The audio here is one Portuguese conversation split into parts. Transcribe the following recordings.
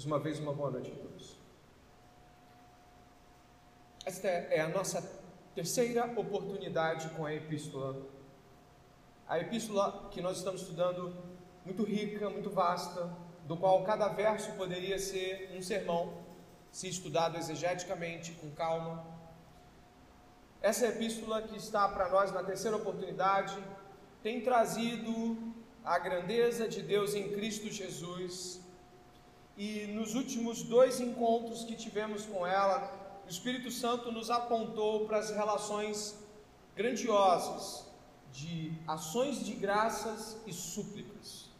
Mais uma vez, uma boa noite a todos. Esta é a nossa terceira oportunidade com a Epístola. A Epístola que nós estamos estudando, muito rica, muito vasta, do qual cada verso poderia ser um sermão, se estudado exegeticamente, com calma. Essa Epístola que está para nós na terceira oportunidade tem trazido a grandeza de Deus em Cristo Jesus. E nos últimos dois encontros que tivemos com ela, o Espírito Santo nos apontou para as relações grandiosas de ações de graças e súplicas.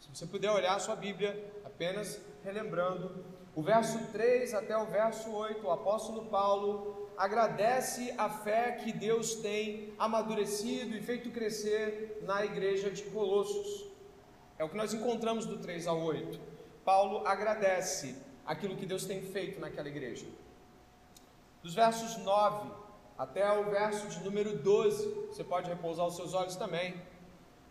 Se você puder olhar a sua Bíblia, apenas relembrando, o verso 3 até o verso 8, o apóstolo Paulo agradece a fé que Deus tem amadurecido e feito crescer na igreja de Colossos. É o que nós encontramos do 3 ao 8. Paulo agradece aquilo que Deus tem feito naquela igreja. Dos versos 9 até o verso de número 12, você pode repousar os seus olhos também.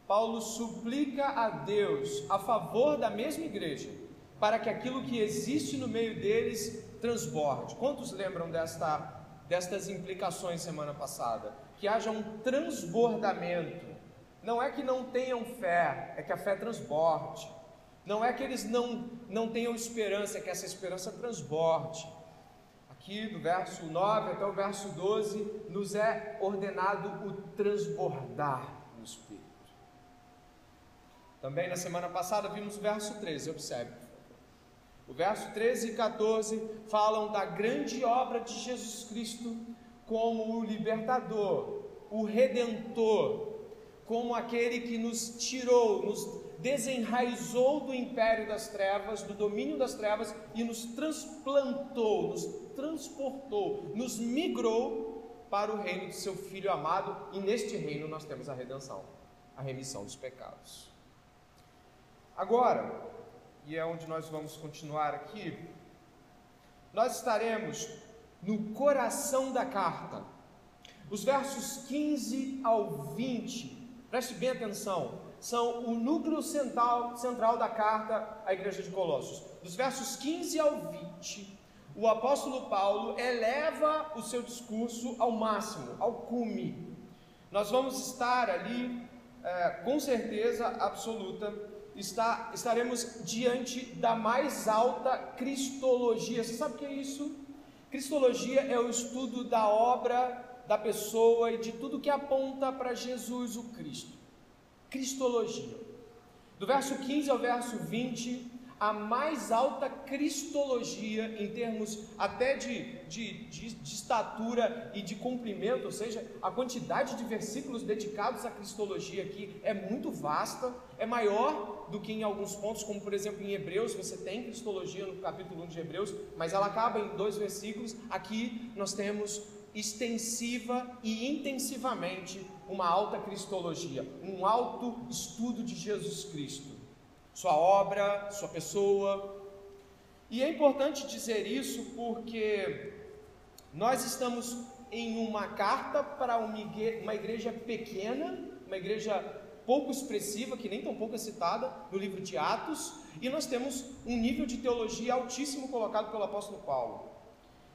Paulo suplica a Deus a favor da mesma igreja, para que aquilo que existe no meio deles transborde. Quantos lembram destas implicações semana passada? Que haja um transbordamento. Não é que não tenham fé, é que a fé transborde. Não é que eles não tenham esperança, é que essa esperança transborde. Aqui do verso 9 até o verso 12, nos é ordenado o transbordar no Espírito. Também na semana passada vimos o verso 13, observe. O verso 13 e 14 falam da grande obra de Jesus Cristo como o libertador, o redentor, como aquele que nos tirou, nos desenraizou do império das trevas, do domínio das trevas e nos transplantou, nos transportou, nos migrou para o reino de seu Filho amado, e neste reino nós temos a redenção, a remissão dos pecados. Agora, e é onde nós vamos continuar aqui, nós estaremos no coração da carta, os versos 15 ao 20, preste bem atenção, são o núcleo central da carta à igreja de Colossos. Dos versos 15 ao 20, o apóstolo Paulo eleva o seu discurso ao máximo, ao cume. Nós vamos estar ali, com certeza absoluta, estaremos diante da mais alta cristologia. Você sabe o que é isso? Cristologia é o estudo da obra, da pessoa e de tudo que aponta para Jesus o Cristo. Cristologia. Do verso 15 ao verso 20, a mais alta cristologia em termos até de estatura e de comprimento, ou seja, a quantidade de versículos dedicados à cristologia aqui é muito vasta, é maior do que em alguns pontos, como por exemplo em Hebreus, você tem cristologia no capítulo 1 de Hebreus, mas ela acaba em 2 versículos, aqui nós temos extensiva e intensivamente uma alta cristologia, um alto estudo de Jesus Cristo. Sua obra, sua pessoa. E é importante dizer isso porque nós estamos em uma carta para uma igreja pequena, uma igreja pouco expressiva, que nem tão pouco é citada no livro de Atos, e nós temos um nível de teologia altíssimo colocado pelo apóstolo Paulo.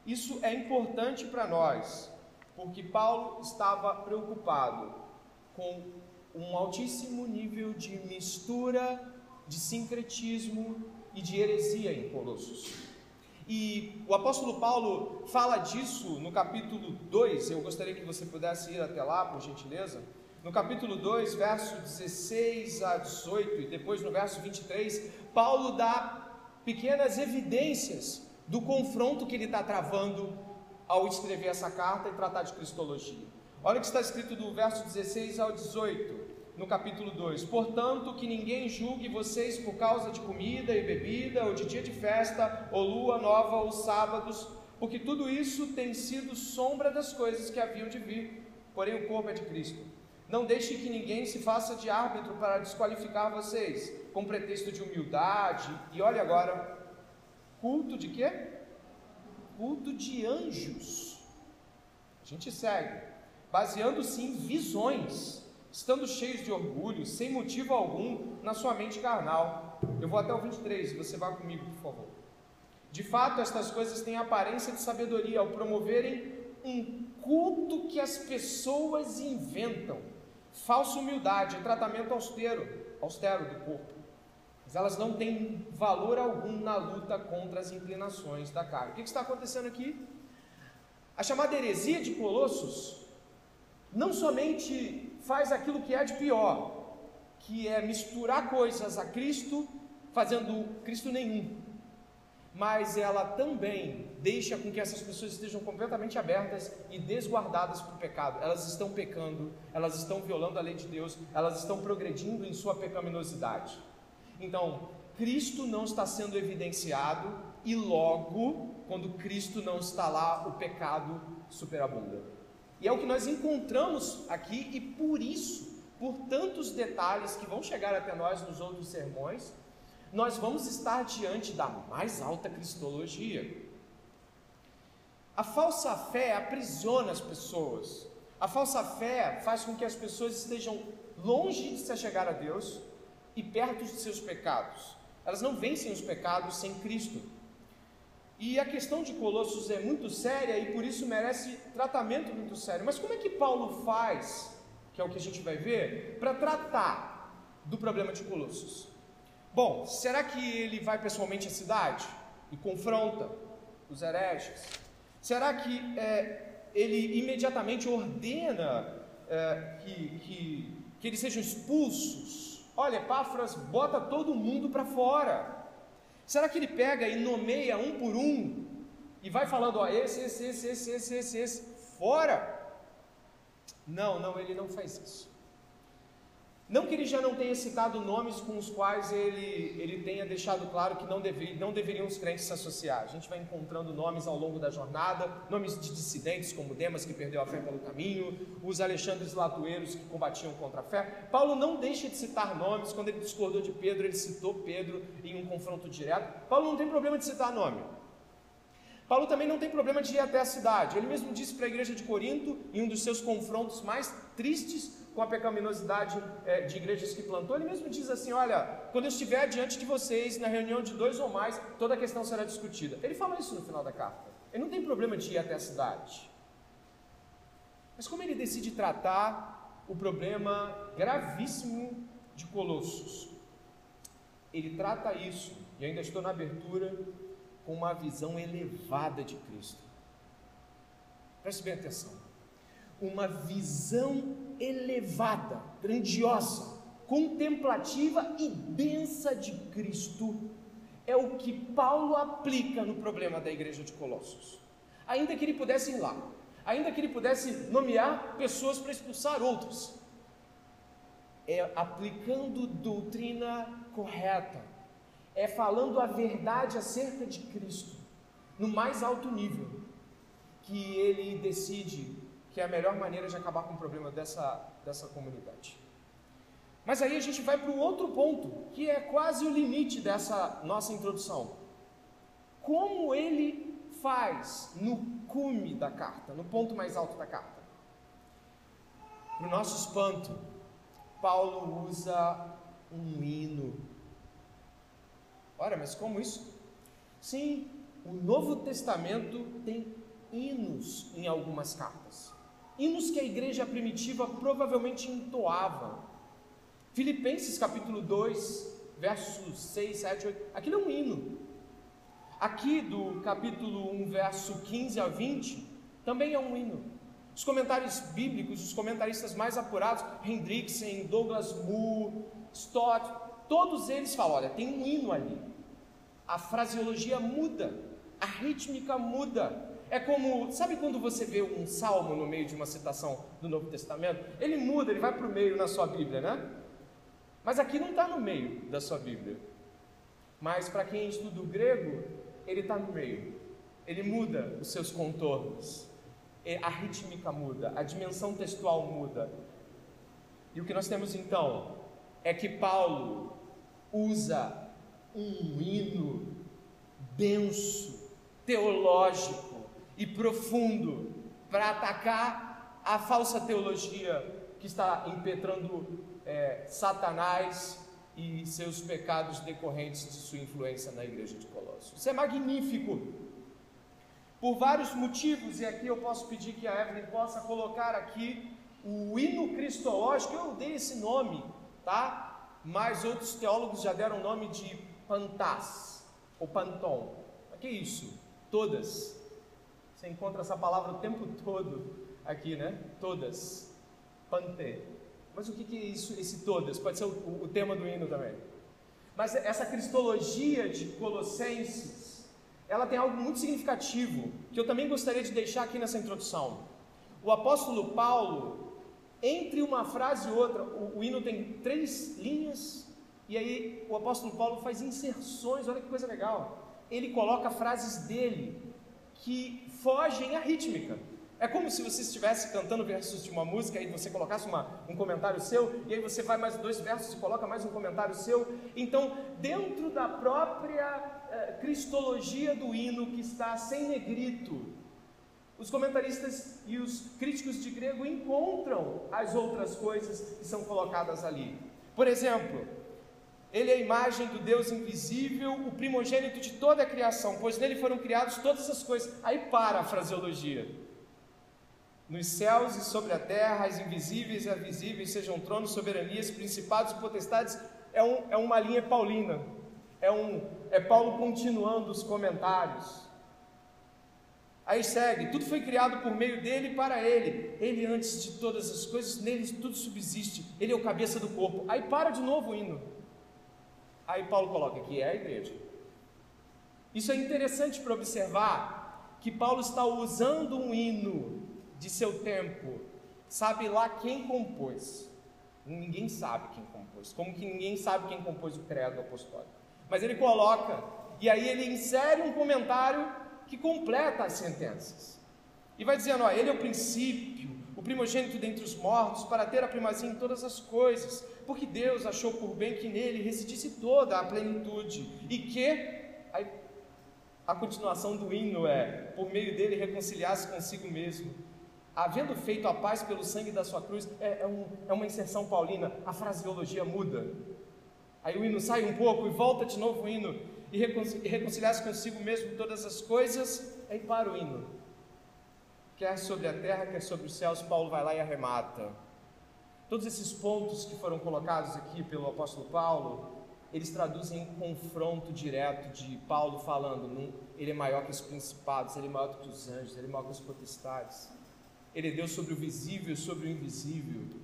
Isso é importante para nós, porque Paulo estava preocupado com um altíssimo nível de mistura, de sincretismo e de heresia em Colossos. E o apóstolo Paulo fala disso no capítulo 2, eu gostaria que você pudesse ir até lá, por gentileza. No capítulo 2, verso 16 a 18, e depois no verso 23, Paulo dá pequenas evidências do confronto que ele está travando ao escrever essa carta e tratar de cristologia. Olha o que está escrito do verso 16 ao 18. No capítulo 2, portanto que ninguém julgue vocês por causa de comida e bebida, ou de dia de festa, ou lua nova, ou sábados, porque tudo isso tem sido sombra das coisas que haviam de vir, porém o corpo é de Cristo. Não deixe que ninguém se faça de árbitro para desqualificar vocês, com pretexto de humildade, e olha agora, culto de quê? Culto de anjos. A gente segue, baseando-se em visões, estando cheios de orgulho, sem motivo algum, na sua mente carnal. Eu vou até o 23, você vai comigo, por favor. De fato, estas coisas têm a aparência de sabedoria ao promoverem um culto que as pessoas inventam, falsa humildade, tratamento austero do corpo, mas elas não têm valor algum na luta contra as inclinações da carne. O que está acontecendo aqui? A chamada heresia de Colossos não somente faz aquilo que é de pior, que é misturar coisas a Cristo, fazendo Cristo nenhum, mas ela também deixa com que essas pessoas estejam completamente abertas e desguardadas para o pecado. Elas estão pecando, elas estão violando a lei de Deus, elas estão progredindo em sua pecaminosidade. Então, Cristo não está sendo evidenciado e logo, quando Cristo não está lá, o pecado superabunda. E é o que nós encontramos aqui e por isso, por tantos detalhes que vão chegar até nós nos outros sermões, nós vamos estar diante da mais alta cristologia. A falsa fé aprisiona as pessoas. A falsa fé faz com que as pessoas estejam longe de se achegar a Deus e perto de seus pecados. Elas não vencem os pecados sem Cristo. E a questão de Colossos é muito séria e por isso merece tratamento muito sério. Mas como é que Paulo faz, que é o que a gente vai ver, para tratar do problema de Colossos? Bom, será que ele vai pessoalmente à cidade e confronta os hereges? Será que ele imediatamente ordena que eles sejam expulsos? Olha, Epáfras, bota todo mundo para fora. Será que ele pega e nomeia um por um e vai falando, ó, esse, fora? Não, ele não faz isso. Não que ele já não tenha citado nomes com os quais ele tenha deixado claro que não deveriam os crentes se associar. A gente vai encontrando nomes ao longo da jornada, nomes de dissidentes como Demas, que perdeu a fé pelo caminho, os Alexandres Latueiros, que combatiam contra a fé. Paulo não deixa de citar nomes. Quando ele discordou de Pedro, ele citou Pedro em um confronto direto. Paulo não tem problema de citar nome. Paulo também não tem problema de ir até a cidade. Ele mesmo disse para a igreja de Corinto, em um dos seus confrontos mais tristes com a pecaminosidade de igrejas que plantou, ele mesmo diz assim, olha, quando eu estiver diante de vocês, na reunião de dois ou mais, toda a questão será discutida. Ele fala isso no final da carta. Ele não tem problema de ir até a cidade. Mas como ele decide tratar o problema gravíssimo de Colossos? Ele trata isso, e ainda estou na abertura, com uma visão elevada de Cristo. Preste bem atenção. Uma visão elevada, grandiosa, contemplativa e densa de Cristo é o que Paulo aplica no problema da igreja de Colossos. Ainda que ele pudesse ir lá, ainda que ele pudesse nomear pessoas para expulsar outros, é aplicando doutrina correta, é falando a verdade acerca de Cristo, no mais alto nível, que ele decide que é a melhor maneira de acabar com o problema dessa comunidade. Mas aí a gente vai para o outro ponto, que é quase o limite dessa nossa introdução. Como ele faz no cume da carta, no ponto mais alto da carta? Para o nosso espanto, Paulo usa um hino. Ora, mas como isso? Sim, o Novo Testamento tem hinos em algumas cartas. Hinos que a igreja primitiva provavelmente entoava. Filipenses capítulo 2, versos 6, 7, 8. Aquilo é um hino. Aqui do capítulo 1, verso 15 a 20, também é um hino. Os comentários bíblicos, os comentaristas mais apurados, Hendrickson, Douglas Moo, Stott, todos eles falam, olha, tem um hino ali. A fraseologia muda, a rítmica muda. É como, sabe quando você vê um salmo no meio de uma citação do Novo Testamento? Ele muda, ele vai para o meio na sua Bíblia, né? Mas aqui não está no meio da sua Bíblia. Mas para quem estuda o grego, ele está no meio. Ele muda os seus contornos. A rítmica muda, a dimensão textual muda. E o que nós temos então é que Paulo usa um hino denso, teológico, e profundo, para atacar a falsa teologia que está impetrando Satanás e seus pecados decorrentes de sua influência na igreja de Colossos. Isso é magnífico, por vários motivos, e aqui eu posso pedir que a Evelyn possa colocar aqui o hino cristológico. Eu dei esse nome, tá? Mas outros teólogos já deram o nome de pantás, ou panton. O que é isso? Todas. Você encontra essa palavra o tempo todo aqui, né? Todas. Pantê. Mas o que é isso, esse todas? Pode ser o tema do hino também. Mas essa cristologia de Colossenses, ela tem algo muito significativo, que eu também gostaria de deixar aqui nessa introdução. O apóstolo Paulo, entre uma frase e outra, o hino tem 3 linhas, e aí o apóstolo Paulo faz inserções, olha que coisa legal. Ele coloca frases dele, que fogem à rítmica. É como se você estivesse cantando versos de uma música e você colocasse um comentário seu, e aí você vai mais 2 versos e coloca mais um comentário seu. Então, dentro da própria cristologia do hino, que está sem negrito, os comentaristas e os críticos de grego encontram as outras coisas que são colocadas ali. Por exemplo, ele é a imagem do Deus invisível, o primogênito de toda a criação, pois nele foram criadas todas as coisas. Aí para a fraseologia. Nos céus e sobre a terra, as invisíveis e as visíveis, sejam tronos, soberanias, principados e potestades. É uma linha paulina, é Paulo continuando os comentários. Aí segue, tudo foi criado por meio dele e para ele, ele antes de todas as coisas, nele tudo subsiste, ele é o cabeça do corpo. Aí para de novo o hino, aí Paulo coloca que é a igreja. Isso é interessante para observar, que Paulo está usando um hino de seu tempo. Sabe lá quem compôs? Ninguém sabe quem compôs, como que ninguém sabe quem compôs o credo apostólico, mas ele coloca, e aí ele insere um comentário que completa as sentenças, e vai dizendo, ó, ele é o princípio, o primogênito dentre os mortos, para ter a primazia em todas as coisas, porque Deus achou por bem que nele residisse toda a plenitude, e que, aí, a continuação do hino é, por meio dele reconciliar-se consigo mesmo, havendo feito a paz pelo sangue da sua cruz. É uma inserção paulina, a fraseologia muda, aí o hino sai um pouco e volta de novo o hino, e reconciliar-se consigo mesmo todas as coisas, aí para o hino, quer sobre a terra, quer sobre os céus, Paulo vai lá e arremata. Todos esses pontos que foram colocados aqui pelo apóstolo Paulo, eles traduzem um confronto direto de Paulo falando, ele é maior que os principados, ele é maior que os anjos, ele é maior que as potestades, ele é Deus sobre o visível, sobre o invisível.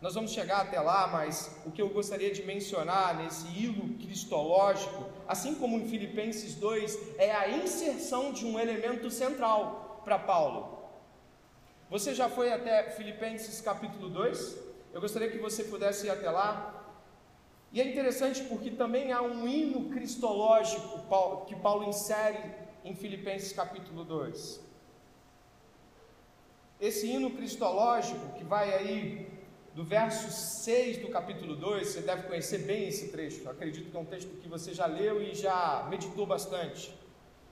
Nós vamos chegar até lá, mas o que eu gostaria de mencionar nesse hilo cristológico, assim como em Filipenses 2, é a inserção de um elemento central para Paulo. Você já foi até Filipenses capítulo 2? Eu gostaria que você pudesse ir até lá. E é interessante porque também há um hino cristológico que Paulo insere em Filipenses capítulo 2. Esse hino cristológico, que vai aí do verso 6 do capítulo 2, você deve conhecer bem esse trecho, eu acredito que é um texto que você já leu e já meditou bastante,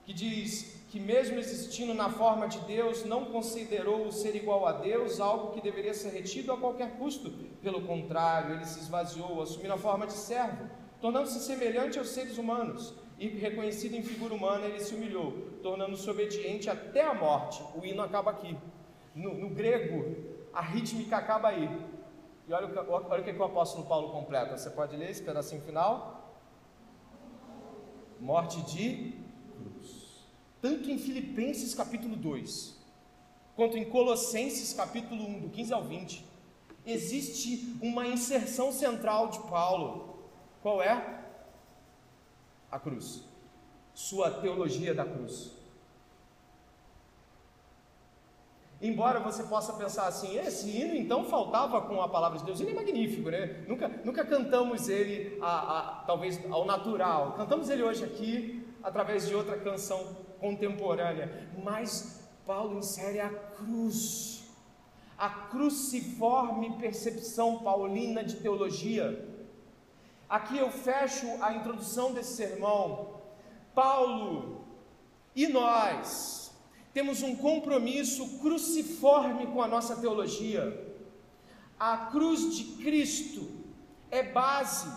que diz que mesmo existindo na forma de Deus, não considerou o ser igual a Deus algo que deveria ser retido a qualquer custo, pelo contrário, ele se esvaziou, assumindo a forma de servo, tornando-se semelhante aos seres humanos, e reconhecido em figura humana, ele se humilhou, tornando-se obediente até a morte. O hino acaba aqui. No grego, a rítmica acaba aí. E olha o que o apóstolo Paulo completa. Você pode ler esse pedacinho final? Morte de cruz. Tanto em Filipenses capítulo 2, quanto em Colossenses capítulo 1, do 15 ao 20, existe uma inserção central de Paulo. Qual é? A cruz. Sua teologia da cruz. Embora você possa pensar assim, esse hino então faltava com a palavra de Deus, ele é magnífico, né? Nunca cantamos ele, talvez ao natural, cantamos ele hoje aqui, através de outra canção contemporânea, mas Paulo insere a cruz, a cruciforme percepção paulina de teologia. Aqui eu fecho a introdução desse sermão. Paulo e nós temos um compromisso cruciforme com a nossa teologia. A cruz de Cristo é base,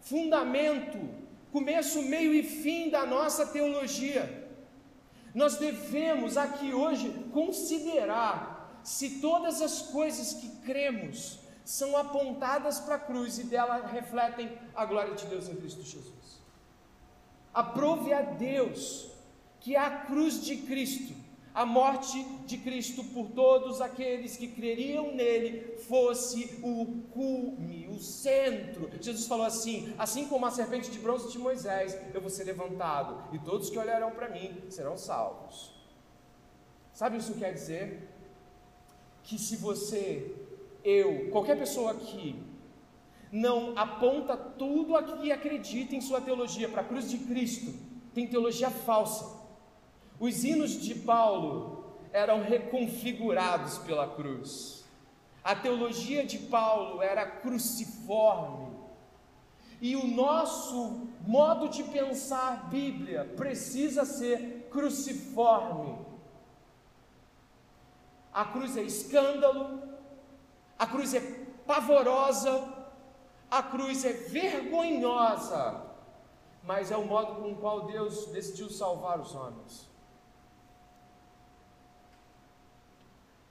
fundamento, começo, meio e fim da nossa teologia. Nós devemos aqui hoje considerar se todas as coisas que cremos são apontadas para a cruz e dela refletem a glória de Deus em Cristo Jesus. Aprove a Deus que a cruz de Cristo, a morte de Cristo por todos aqueles que creriam nele, fosse o cume, o centro. Jesus falou assim: assim como a serpente de bronze de Moisés, eu vou ser levantado, e todos que olharão para mim serão salvos. Sabe isso quer dizer? Que se você, eu, qualquer pessoa aqui, não aponta tudo aqui, acredita em sua teologia para a cruz de Cristo, tem teologia falsa. Os hinos de Paulo eram reconfigurados pela cruz. A teologia de Paulo era cruciforme. E o nosso modo de pensar a Bíblia precisa ser cruciforme. A cruz é escândalo, a cruz é pavorosa, a cruz é vergonhosa, mas é o modo com o qual Deus decidiu salvar os homens.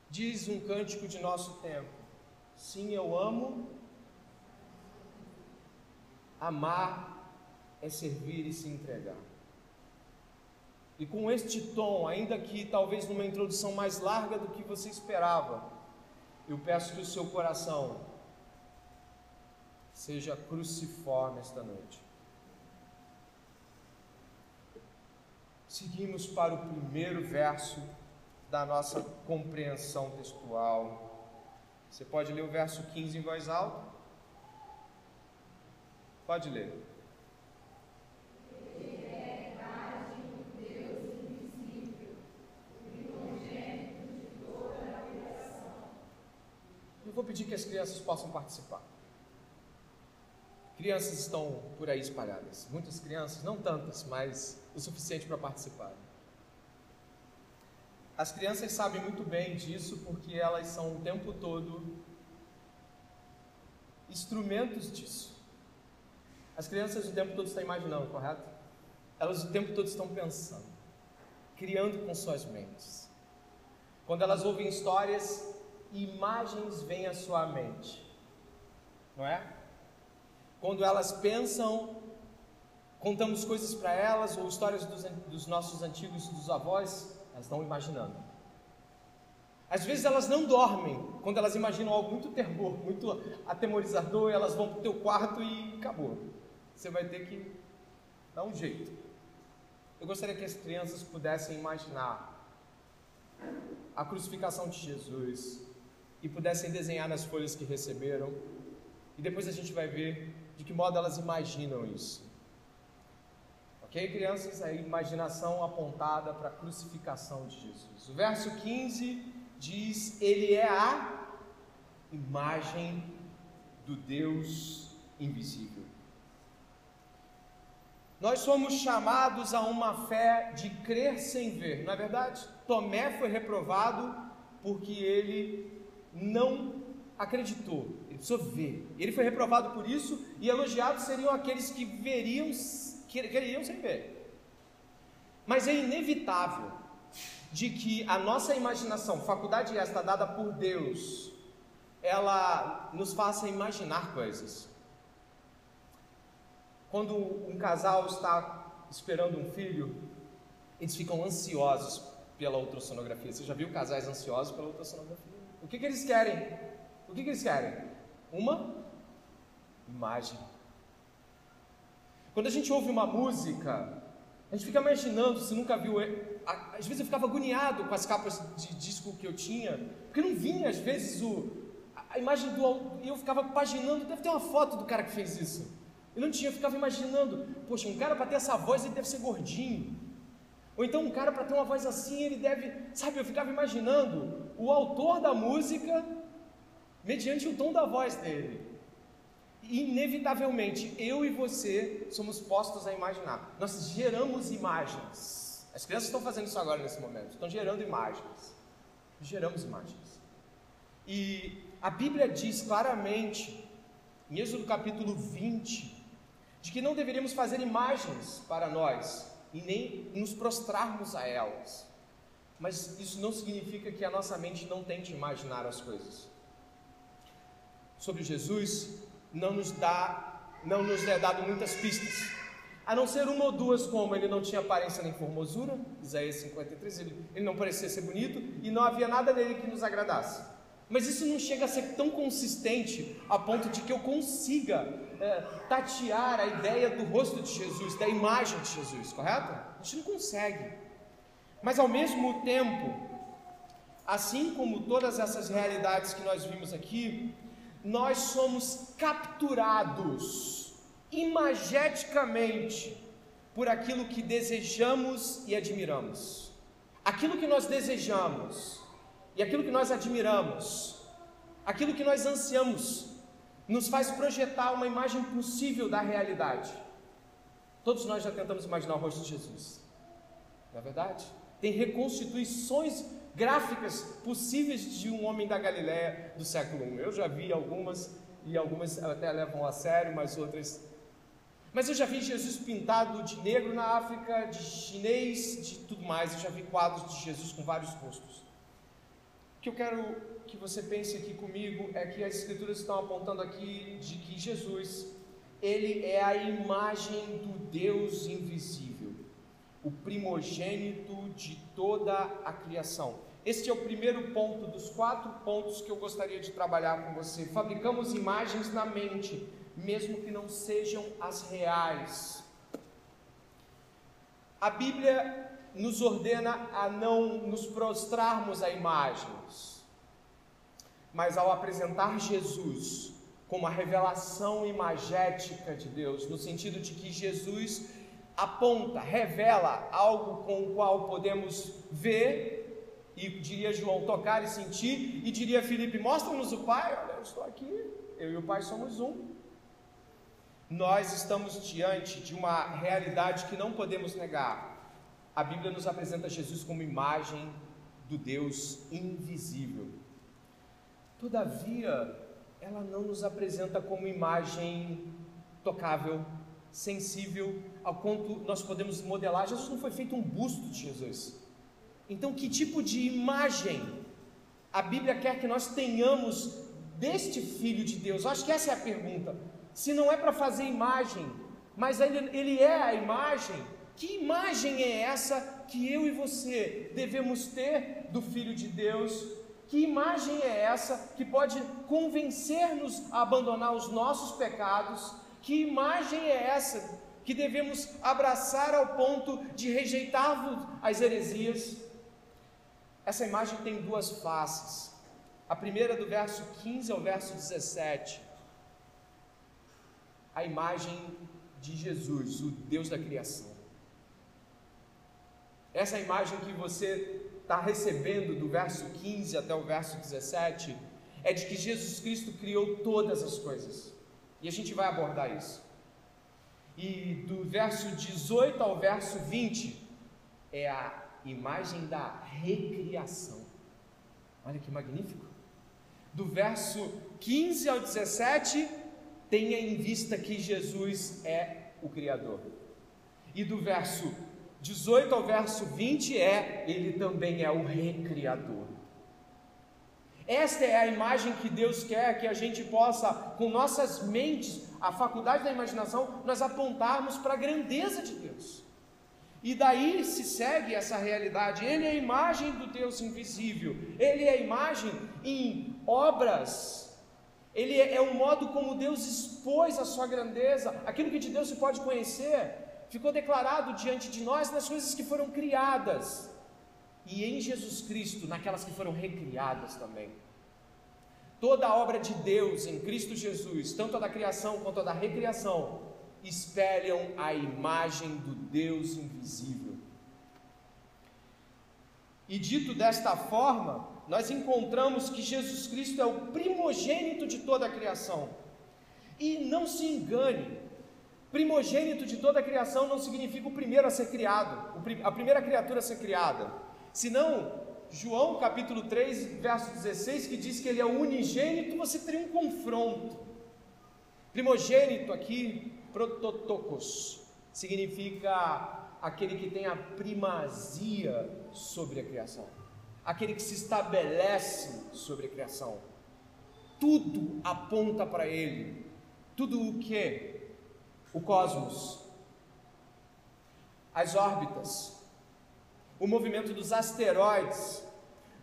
Diz um cântico de nosso tempo: sim, eu amo, amar é servir e se entregar. E com este tom, ainda que talvez numa introdução mais larga do que você esperava, eu peço que o seu coração seja cruciforme esta noite. Seguimos para o primeiro verso da nossa compreensão textual. Você pode ler o verso 15 em voz alta? Pode ler. Ele é imagem de Deus invisível, o primogênito de toda a criação. Eu vou pedir que as crianças possam participar. Crianças estão por aí espalhadas. Muitas crianças, não tantas, mas o suficiente para participar. As crianças sabem muito bem disso, porque elas são o tempo todo instrumentos disso. As crianças o tempo todo estão imaginando, correto? Elas o tempo todo estão pensando, criando com suas mentes. Quando elas ouvem histórias, imagens vêm à sua mente, não é? Quando elas pensam, contamos coisas para elas, ou histórias dos nossos antigos, dos avós. Elas estão imaginando. Às vezes elas não dormem quando elas imaginam algo muito terror, muito atemorizador, e elas vão para o teu quarto e acabou. Você vai ter que dar um jeito. Eu gostaria que as crianças pudessem imaginar a crucificação de Jesus e pudessem desenhar nas folhas que receberam, e depois a gente vai ver de que modo elas imaginam isso. Ok, crianças? A imaginação apontada para a crucificação de Jesus. O verso 15 diz: ele é a imagem do Deus invisível. Nós somos chamados a uma fé de crer sem ver, não é verdade? Tomé foi reprovado porque ele não acreditou, ele precisou ver. Ele foi reprovado por isso, e elogiados seriam aqueles que veriam queriam sem ver. Mas é inevitável de que a nossa imaginação, faculdade esta dada por Deus, ela nos faça imaginar coisas. Quando um casal está esperando um filho, eles ficam ansiosos pela ultrassonografia. Você já viu casais ansiosos pela ultrassonografia? O que eles querem? O que eles querem? Uma imagem. Quando a gente ouve uma música, a gente fica imaginando, se nunca viu... Às vezes eu ficava agoniado com as capas de disco que eu tinha, porque não vinha, às vezes, a imagem do... E eu ficava paginando, deve ter uma foto do cara que fez isso. Eu não tinha, eu ficava imaginando, poxa, um cara para ter essa voz, ele deve ser gordinho. Ou então um cara para ter uma voz assim, ele deve... Sabe, eu ficava imaginando o autor da música mediante o tom da voz dele. Inevitavelmente, eu e você somos postos a imaginar. Nós geramos imagens. As crianças estão fazendo isso agora nesse momento. Estão gerando imagens. Geramos imagens. E a Bíblia diz claramente em Êxodo capítulo 20, de que não deveríamos fazer imagens para nós e nem nos prostrarmos a elas. Mas isso não significa que a nossa mente não tente imaginar as coisas. Sobre Jesus não nos é dado muitas pistas, a não ser uma ou duas, como ele não tinha aparência nem formosura, Isaías 53, ele não parecia ser bonito e não havia nada nele que nos agradasse. Mas isso não chega a ser tão consistente a ponto de que eu consiga tatear a ideia do rosto de Jesus, da imagem de Jesus, correto? A gente não consegue. Mas ao mesmo tempo, assim como todas essas realidades que nós vimos aqui, nós somos capturados imageticamente por aquilo que desejamos e admiramos. Aquilo que nós desejamos e aquilo que nós admiramos, aquilo que nós ansiamos, nos faz projetar uma imagem possível da realidade. Todos nós já tentamos imaginar o rosto de Jesus, não é verdade? Tem reconstituições gráficas possíveis de um homem da Galileia do século I. Eu já vi algumas, e algumas até levam a sério, mas outras... Mas eu já vi Jesus pintado de negro na África, de chinês, de tudo mais. Eu já vi quadros de Jesus com vários rostos. O que eu quero que você pense aqui comigo é que as escrituras estão apontando aqui de que Jesus, ele é a imagem do Deus invisível, o primogênito de toda a criação. Este é o primeiro ponto dos 4 pontos que eu gostaria de trabalhar com você. Fabricamos imagens na mente, mesmo que não sejam as reais. A Bíblia nos ordena a não nos prostrarmos a imagens, mas ao apresentar Jesus como a revelação imagética de Deus, no sentido de que Jesus aponta, revela algo com o qual podemos ver, e diria João, tocar e sentir, e diria Filipe, mostra-nos o Pai, olha, eu estou aqui, eu e o Pai somos um. Nós estamos diante de uma realidade que não podemos negar. A Bíblia nos apresenta Jesus como imagem do Deus invisível. Todavia, ela não nos apresenta como imagem tocável, sensível, ao quanto nós podemos modelar. Jesus não foi feito um busto de Jesus. Então, que tipo de imagem a Bíblia quer que nós tenhamos deste Filho de Deus? Eu acho que essa é a pergunta. Se não é para fazer imagem, mas ele é a imagem, que imagem é essa que eu e você devemos ter do Filho de Deus? Que imagem é essa que pode convencer-nos a abandonar os nossos pecados? Que imagem é essa que devemos abraçar ao ponto de rejeitar as heresias? Essa imagem tem 2 faces. A primeira, do verso 15 ao verso 17. A imagem de Jesus, o Deus da criação. Essa imagem que você está recebendo do verso 15 até o verso 17 é de que Jesus Cristo criou todas as coisas. E a gente vai abordar isso. E do verso 18 ao verso 20 é a imagem da recriação. Olha que magnífico. Do verso 15 ao 17, tenha em vista que Jesus é o Criador. E do verso 18 ao verso 20 ele também é o recriador. Esta é a imagem que Deus quer que a gente possa, com nossas mentes, a faculdade da imaginação, nós apontarmos para a grandeza de Deus. E daí se segue essa realidade. Ele é a imagem do Deus invisível, ele é a imagem em obras, ele é o modo como Deus expôs a sua grandeza. Aquilo que de Deus se pode conhecer ficou declarado diante de nós nas coisas que foram criadas e em Jesus Cristo, naquelas que foram recriadas também. Toda a obra de Deus em Cristo Jesus, tanto a da criação quanto a da recriação, espelham a imagem do Deus invisível. E dito desta forma, nós encontramos que Jesus Cristo é o primogênito de toda a criação. E não se engane, primogênito de toda a criação não significa o primeiro a ser criado, a primeira criatura a ser criada, senão João capítulo 3, verso 16, que diz que ele é o unigênito, você tem um confronto. Primogênito aqui, prototokos, significa aquele que tem a primazia sobre a criação, aquele que se estabelece sobre a criação. Tudo aponta para ele. Tudo o que? O cosmos, as órbitas, o movimento dos asteroides,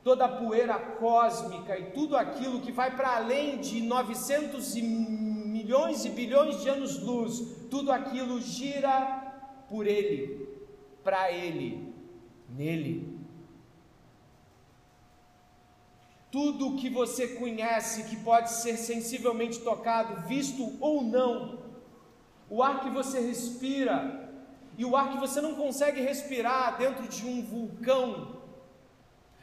toda a poeira cósmica e tudo aquilo que vai para além de 900 milhões e bilhões de anos-luz, tudo aquilo gira por ele, para ele, nele. Tudo que você conhece, que pode ser sensivelmente tocado, visto ou não, o ar que você respira, e o ar que você não consegue respirar dentro de um vulcão,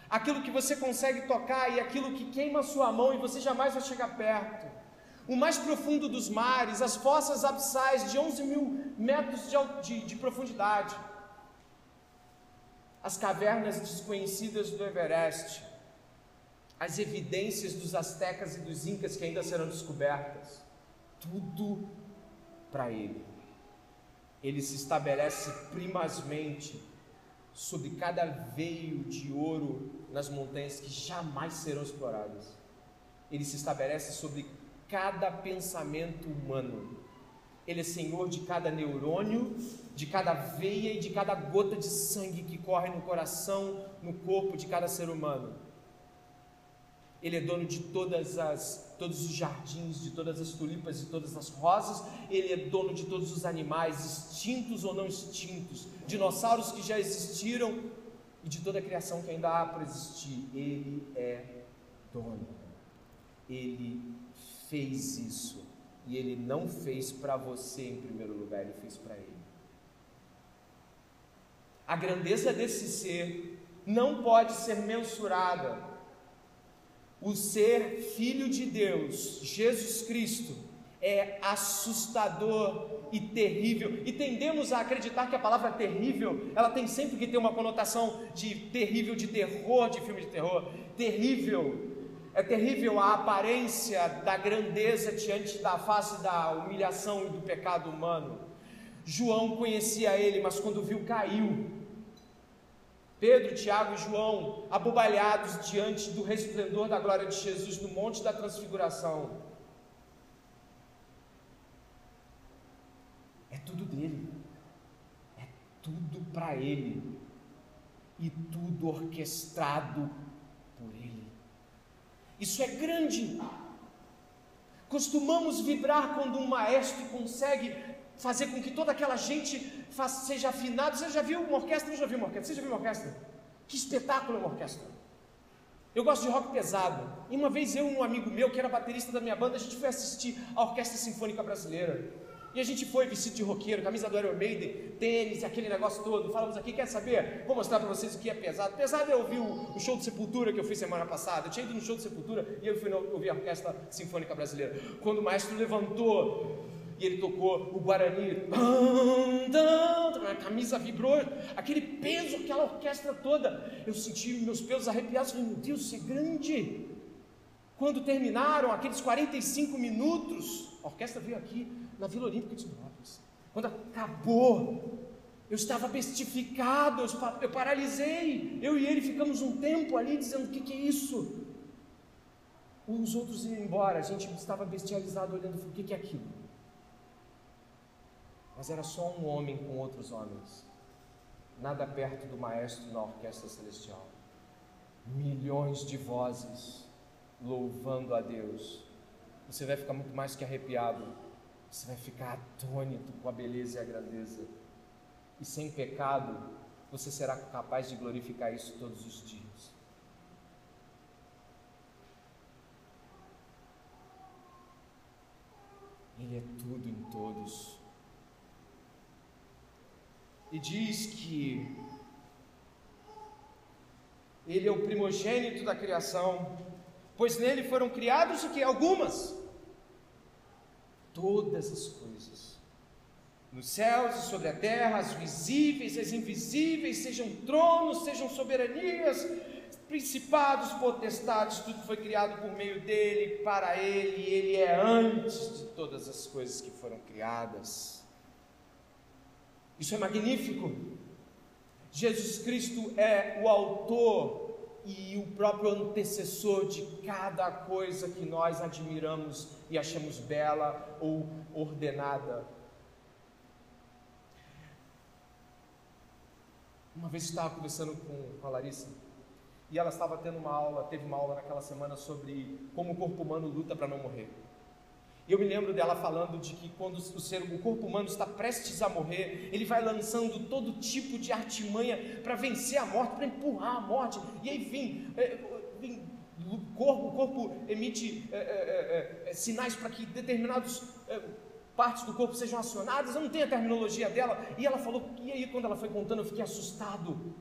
aquilo que você consegue tocar e aquilo que queima a sua mão e você jamais vai chegar perto, o mais profundo dos mares, as fossas abissais de 11 mil metros de profundidade, as cavernas desconhecidas do Everest, as evidências dos astecas e dos incas que ainda serão descobertas, tudo para ele. Ele se estabelece primazmente sobre cada veio de ouro nas montanhas que jamais serão exploradas. Ele se estabelece sobre cada pensamento humano. Ele é senhor de cada neurônio, de cada veia e de cada gota de sangue que corre no coração, no corpo de cada ser humano. Ele é dono de todos os jardins, de todas as tulipas e todas as rosas. Ele é dono de todos os animais, extintos ou não extintos, dinossauros que já existiram e de toda a criação que ainda há para existir. Ele é dono. Ele fez isso e ele não fez para você em primeiro lugar, ele fez para ele. A grandeza desse ser não pode ser mensurada. O ser Filho de Deus, Jesus Cristo, é assustador e terrível. E tendemos a acreditar que a palavra terrível, ela tem sempre que ter uma conotação de terrível, de terror, de filme de terror. Terrível. É terrível a aparência da grandeza diante da face da humilhação e do pecado humano. João conhecia ele, mas quando viu, caiu. Pedro, Tiago e João, abobalhados diante do resplendor da glória de Jesus no Monte da Transfiguração. É tudo dele, é tudo para ele, e tudo orquestrado por ele. Isso é grande. Costumamos vibrar quando um maestro consegue fazer com que toda aquela gente seja afinada. Você já viu uma orquestra? Eu já vi uma orquestra. Você já viu uma orquestra? Que espetáculo é uma orquestra! Eu gosto de rock pesado. E uma vez eu e um amigo meu, que era baterista da minha banda, a gente foi assistir a Orquestra Sinfônica Brasileira. E a gente foi vestido de roqueiro, camisa do Iron Maiden, tênis, aquele negócio todo. Falamos aqui, quer saber? Vou mostrar para vocês o que é pesado. Pesado é ouvir o show de Sepultura que eu fiz semana passada. Eu tinha ido no show de Sepultura e eu fui ouvir a Orquestra Sinfônica Brasileira. Quando o maestro levantou e ele tocou o Guarani, a camisa vibrou, aquele peso, aquela orquestra toda, eu senti meus pelos arrepiados, falei, meu Deus, isso é grande. Quando terminaram aqueles 45 minutos, a orquestra veio aqui na Vila Olímpica de Móveis, quando acabou, eu estava bestificado, eu paralisei, eu e ele ficamos um tempo ali dizendo, o que é isso? Os outros iam embora, a gente estava bestializado olhando, o que é aquilo? Mas era só um homem com outros homens, nada perto do maestro na orquestra celestial. Milhões de vozes louvando a Deus. Você vai ficar muito mais que arrepiado, você vai ficar atônito com a beleza e a grandeza. E sem pecado, você será capaz de glorificar isso todos os dias. Ele é tudo em todos. E diz que ele é o primogênito da criação, pois nele foram criados o que? Algumas, todas as coisas, nos céus e sobre a terra, as visíveis, as invisíveis, sejam tronos, sejam soberanias, Principados, potestades, tudo foi criado por meio dele, para ele, e ele é antes de todas as coisas que foram criadas. Isso é magnífico. Jesus Cristo é o autor e o próprio antecessor de cada coisa que nós admiramos e achamos bela ou ordenada. Uma vez eu estava conversando com a Larissa, e ela estava tendo uma aula, teve uma aula naquela semana sobre como o corpo humano luta para não morrer. E eu me lembro dela falando de que quando o corpo humano está prestes a morrer, ele vai lançando todo tipo de artimanha para vencer a morte, para empurrar a morte. E aí o corpo emite sinais para que determinadas partes do corpo sejam acionadas. Eu não tenho a terminologia dela. E ela falou, e aí quando ela foi contando eu fiquei assustado.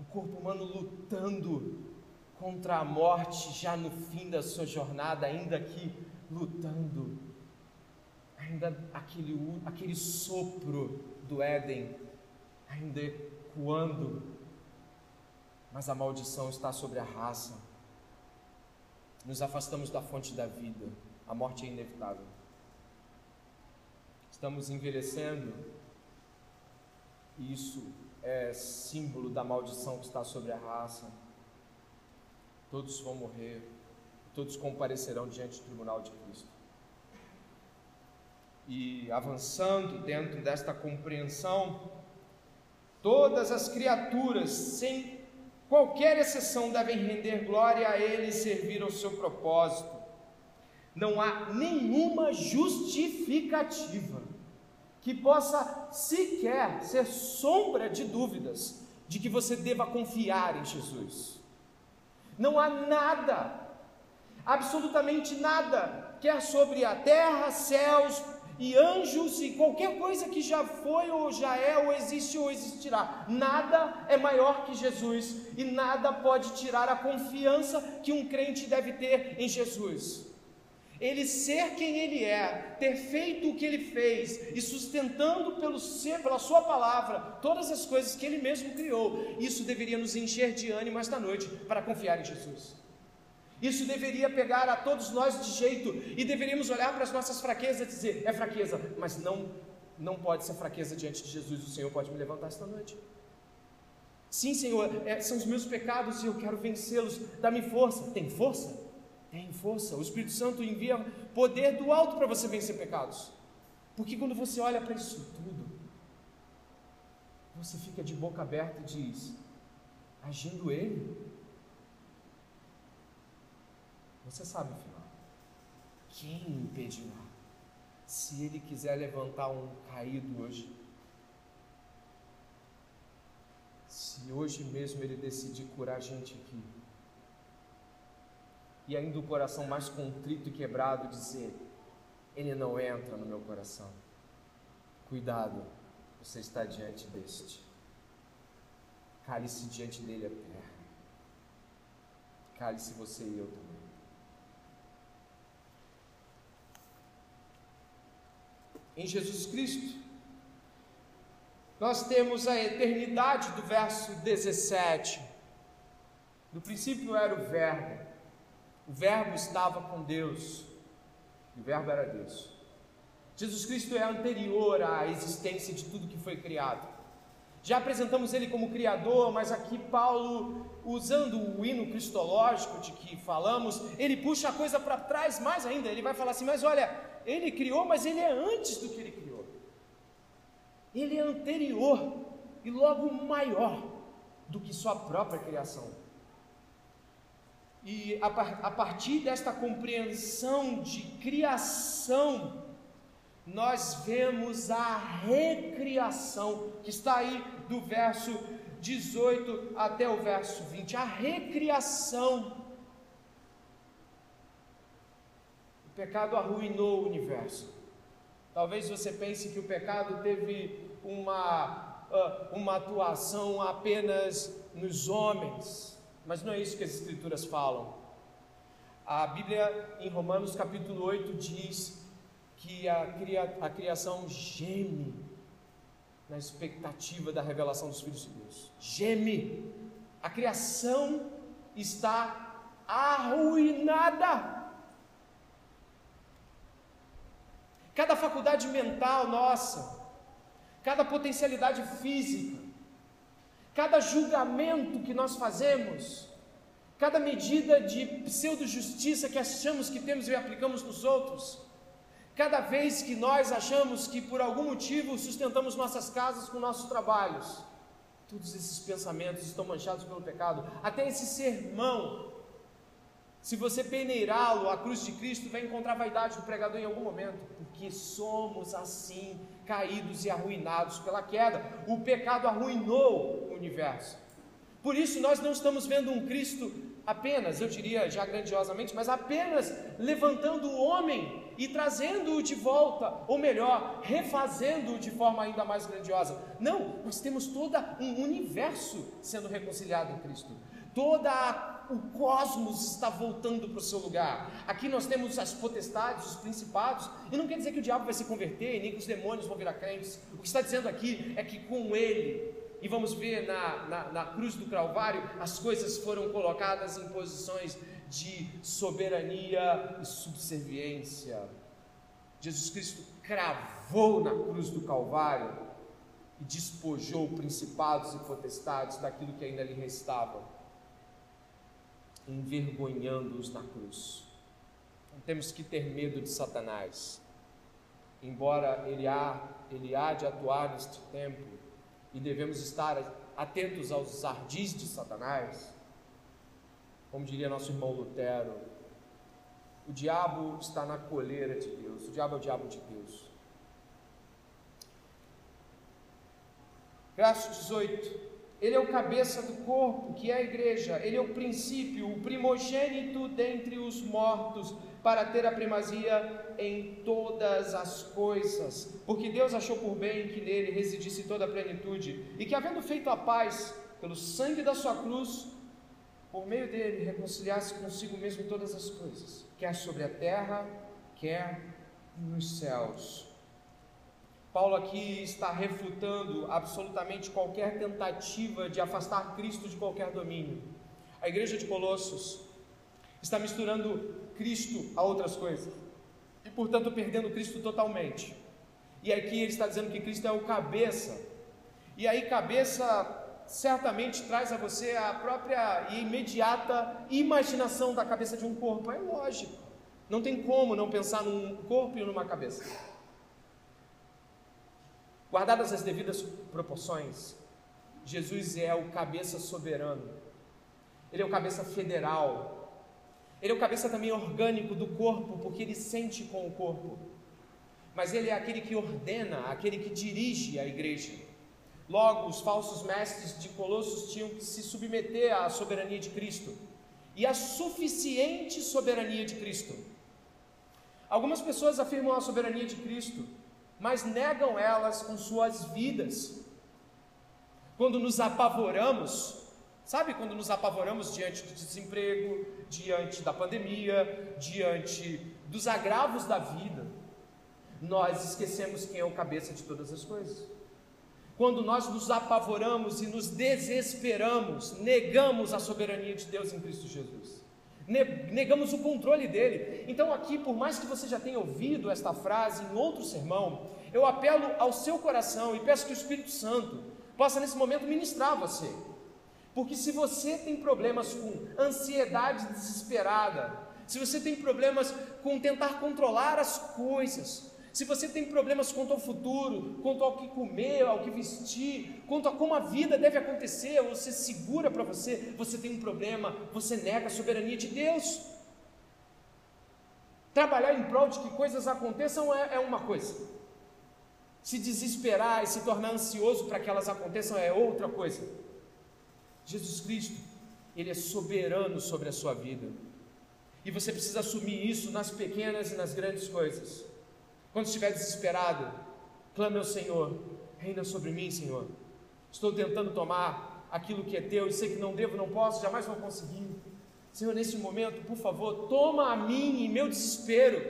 O corpo humano lutando contra a morte já no fim da sua jornada, ainda aqui lutando, ainda aquele sopro do Éden, ainda ecoando, mas a maldição está sobre a raça. Nos afastamos da fonte da vida, a morte é inevitável. Estamos envelhecendo e isso é símbolo da maldição que está sobre a raça. Todos vão morrer, todos comparecerão diante do tribunal de Cristo. E avançando dentro desta compreensão, todas as criaturas, sem qualquer exceção, devem render glória a Ele e servir ao seu propósito. Não há nenhuma justificativa que possa sequer ser sombra de dúvidas de que você deva confiar em Jesus. Não há nada, absolutamente nada, quer sobre a terra, céus e anjos e qualquer coisa que já foi ou já é ou existe ou existirá, nada é maior que Jesus e nada pode tirar a confiança que um crente deve ter em Jesus. Ele ser quem ele é, ter feito o que ele fez e sustentando pela sua palavra todas as coisas que ele mesmo criou, isso deveria nos encher de ânimo esta noite para confiar em Jesus. Isso deveria pegar a todos nós de jeito e deveríamos olhar para as nossas fraquezas e dizer, é fraqueza, mas não pode ser fraqueza diante de Jesus. O Senhor pode me levantar esta noite. Sim, Senhor, são os meus pecados e eu quero vencê-los, dá-me força. Tem força? Tem força. O Espírito Santo envia poder do alto para você vencer pecados, porque quando você olha para isso tudo, você fica de boca aberta e diz, agindo Ele, você sabe afinal, quem impedirá? Se Ele quiser levantar um caído hoje, se hoje mesmo Ele decidir curar a gente aqui, e ainda o coração mais contrito e quebrado dizer, Ele não entra no meu coração. Cuidado, você está diante deste. Cale-se diante dele a terra. Cale-se você e eu também. Em Jesus Cristo, nós temos a eternidade do verso 17. No princípio era o Verbo. O Verbo estava com Deus, o Verbo era Deus. Jesus Cristo é anterior à existência de tudo que foi criado. Já apresentamos Ele como Criador, mas aqui Paulo, usando o hino cristológico de que falamos, ele puxa a coisa para trás mais ainda. Ele vai falar assim, mas olha, Ele criou, mas Ele é antes do que Ele criou. Ele é anterior e logo maior do que sua própria criação. E a partir desta compreensão de criação, nós vemos a recriação, que está aí do verso 18 até o verso 20, a recriação. O pecado arruinou o universo. Talvez você pense que o pecado teve uma atuação apenas nos homens, mas não é isso que as Escrituras falam. A Bíblia, em Romanos capítulo 8, diz que a criação geme na expectativa da revelação dos filhos de Deus. Geme. A criação está arruinada. Cada faculdade mental nossa, cada potencialidade física, cada julgamento que nós fazemos, cada medida de pseudo-justiça que achamos que temos e aplicamos nos outros, cada vez que nós achamos que por algum motivo sustentamos nossas casas com nossos trabalhos, todos esses pensamentos estão manchados pelo pecado. Até esse sermão, se você peneirá-lo, a cruz de Cristo, vai encontrar vaidade do pregador em algum momento, porque somos assim, caídos e arruinados pela queda. O pecado arruinou o universo. Por isso nós não estamos vendo um Cristo apenas, eu diria já grandiosamente, mas apenas levantando o homem e trazendo-o de volta, ou melhor, refazendo-o de forma ainda mais grandiosa. Não, nós temos todo um universo sendo reconciliado em Cristo. O cosmos está voltando para o seu lugar. Aqui nós temos as potestades, os principados, e não quer dizer que o diabo vai se converter e nem que os demônios vão virar crentes. O que está dizendo aqui é que com ele, e vamos ver na cruz do Calvário, as coisas foram colocadas em posições de soberania e subserviência. Jesus Cristo cravou na cruz do Calvário e despojou principados e potestades daquilo que ainda lhe restava, envergonhando-os na cruz. Não temos que ter medo de Satanás, embora ele há de atuar neste tempo, e devemos estar atentos aos ardis de Satanás. Como diria nosso irmão Lutero, o diabo está na coleira de Deus, o diabo é o diabo de Deus. Verso 18, ele é o cabeça do corpo, que é a igreja, ele é o princípio, o primogênito dentre os mortos, para ter a primazia em todas as coisas, porque Deus achou por bem que nele residisse toda a plenitude, e que havendo feito a paz pelo sangue da sua cruz, por meio dele reconciliasse consigo mesmo todas as coisas, quer sobre a terra, quer nos céus. Paulo aqui está refutando absolutamente qualquer tentativa de afastar Cristo de qualquer domínio. A igreja de Colossos está misturando Cristo a outras coisas e, portanto, perdendo Cristo totalmente. E aqui ele está dizendo que Cristo é o cabeça. E aí cabeça certamente traz a você a própria e imediata imaginação da cabeça de um corpo. É lógico, não tem como não pensar num corpo e numa cabeça. Guardadas as devidas proporções, Jesus é o cabeça soberano, ele é o cabeça federal, ele é o cabeça também orgânico do corpo, porque ele sente com o corpo, mas ele é aquele que ordena, aquele que dirige a igreja. Logo, os falsos mestres de Colossos tinham que se submeter à soberania de Cristo, e à suficiente soberania de Cristo. Algumas pessoas afirmam a soberania de Cristo, mas negam elas com suas vidas. Quando nos apavoramos, sabe, quando nos apavoramos diante do desemprego, diante da pandemia, diante dos agravos da vida, nós esquecemos quem é o cabeça de todas as coisas. Quando nós nos apavoramos e nos desesperamos, negamos a soberania de Deus em Cristo Jesus, negamos o controle dele. Então aqui, por mais que você já tenha ouvido esta frase em outro sermão, eu apelo ao seu coração e peço que o Espírito Santo possa nesse momento ministrar você, porque se você tem problemas com ansiedade desesperada, se você tem problemas com tentar controlar as coisas, se você tem problemas quanto ao futuro, quanto ao que comer, ao que vestir, quanto a como a vida deve acontecer, ou você segura para você, você tem um problema, você nega a soberania de Deus. Trabalhar em prol de que coisas aconteçam é uma coisa, se desesperar e se tornar ansioso para que elas aconteçam é outra coisa. Jesus Cristo, ele é soberano sobre a sua vida, e você precisa assumir isso nas pequenas e nas grandes coisas. Quando estiver desesperado, clame ao Senhor, reina sobre mim, Senhor, estou tentando tomar aquilo que é teu, e sei que não devo, não posso, jamais vou conseguir. Senhor, neste momento, por favor, toma a mim e meu desespero,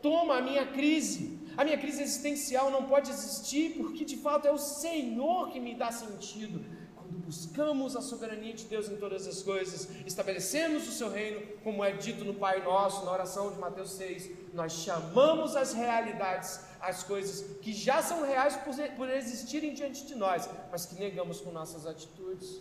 toma a minha crise existencial não pode existir, porque de fato é o Senhor que me dá sentido. Quando buscamos a soberania de Deus em todas as coisas, estabelecemos o seu reino, como é dito no Pai Nosso, na oração de Mateus 6, nós chamamos as realidades, as coisas que já são reais por existirem diante de nós, mas que negamos com nossas atitudes.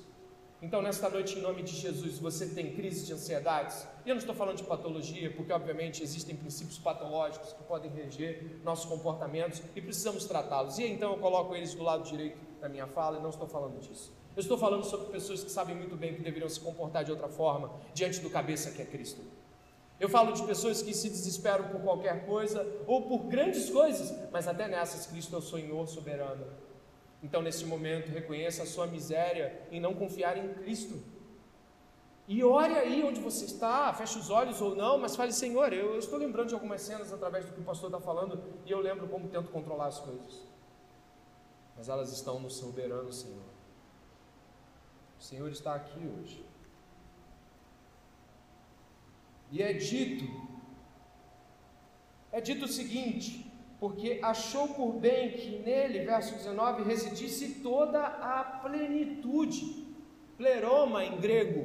Então, nesta noite, em nome de Jesus, você tem crise de ansiedades? E eu não estou falando de patologia, porque obviamente existem princípios patológicos que podem reger nossos comportamentos e precisamos tratá-los. E então eu coloco eles do lado direito da minha fala e não estou falando disso. Eu estou falando sobre pessoas que sabem muito bem que deveriam se comportar de outra forma diante do cabeça que é Cristo. Eu falo de pessoas que se desesperam por qualquer coisa ou por grandes coisas, mas até nessas Cristo é o Senhor soberano. Então, nesse momento, reconheça a sua miséria em não confiar em Cristo. E ore aí onde você está, feche os olhos ou não, mas fale, Senhor, eu estou lembrando de algumas cenas através do que o pastor está falando, e eu lembro como tento controlar as coisas. Mas elas estão no soberano Senhor. O Senhor está aqui hoje. E é dito o seguinte... porque achou por bem que nele, verso 19, residisse toda a plenitude. Pleroma, em grego,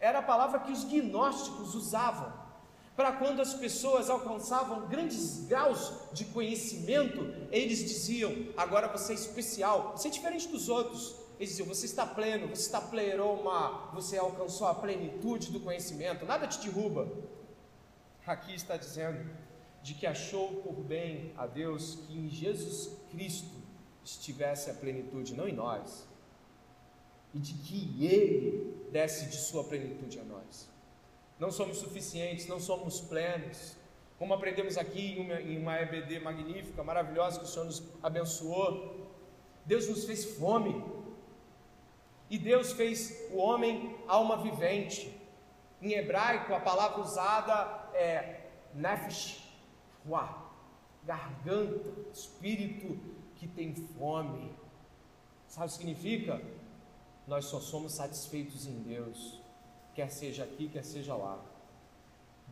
era a palavra que os gnósticos usavam, para quando as pessoas alcançavam grandes graus de conhecimento, eles diziam, agora você é especial, você é diferente dos outros. Eles diziam, você está pleno, você está pleroma, você alcançou a plenitude do conhecimento, nada te derruba. Aqui está dizendo... de que achou por bem a Deus que em Jesus Cristo estivesse a plenitude, não em nós, e de que Ele desse de sua plenitude a nós. Não somos suficientes, não somos plenos, como aprendemos aqui em uma EBD magnífica, maravilhosa, que o Senhor nos abençoou. Deus nos fez fome, e Deus fez o homem alma vivente. Em hebraico, a palavra usada é nefesh, garganta, espírito que tem fome. Sabe o que significa? Nós só somos satisfeitos em Deus, quer seja aqui, quer seja lá.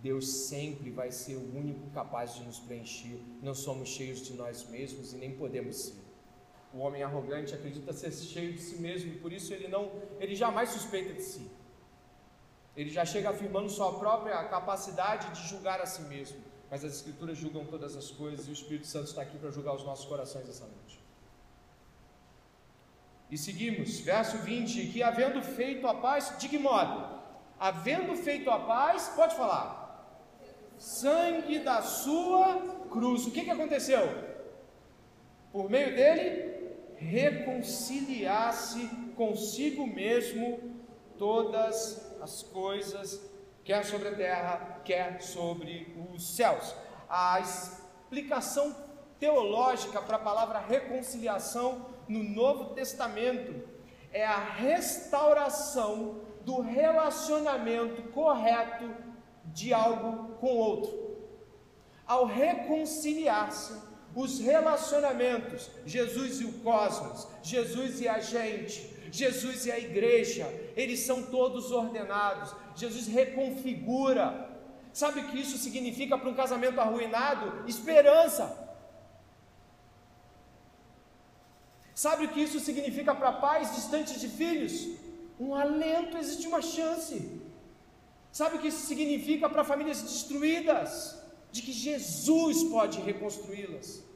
Deus sempre vai ser o único capaz de nos preencher. Não somos cheios de nós mesmos e nem podemos ser. O homem arrogante acredita ser cheio de si mesmo e por isso ele jamais suspeita de si. Ele já chega afirmando sua própria capacidade de julgar a si mesmo. Mas as Escrituras julgam todas as coisas e o Espírito Santo está aqui para julgar os nossos corações essa noite. E seguimos, verso 20, que havendo feito a paz, de que modo? Havendo feito a paz, pode falar, sangue da sua cruz. O que aconteceu? Por meio dele, reconciliasse consigo mesmo todas as coisas, quer sobre a terra, quer sobre os céus. A explicação teológica para a palavra reconciliação no Novo Testamento é a restauração do relacionamento correto de algo com outro. Ao reconciliar-se os relacionamentos, Jesus e o cosmos, Jesus e a gente, Jesus e a igreja, eles são todos ordenados, Jesus reconfigura. Sabe o que isso significa para um casamento arruinado? Esperança. Sabe o que isso significa para pais distantes de filhos? Um alento, existe uma chance. Sabe o que isso significa para famílias destruídas? De que Jesus pode reconstruí-las.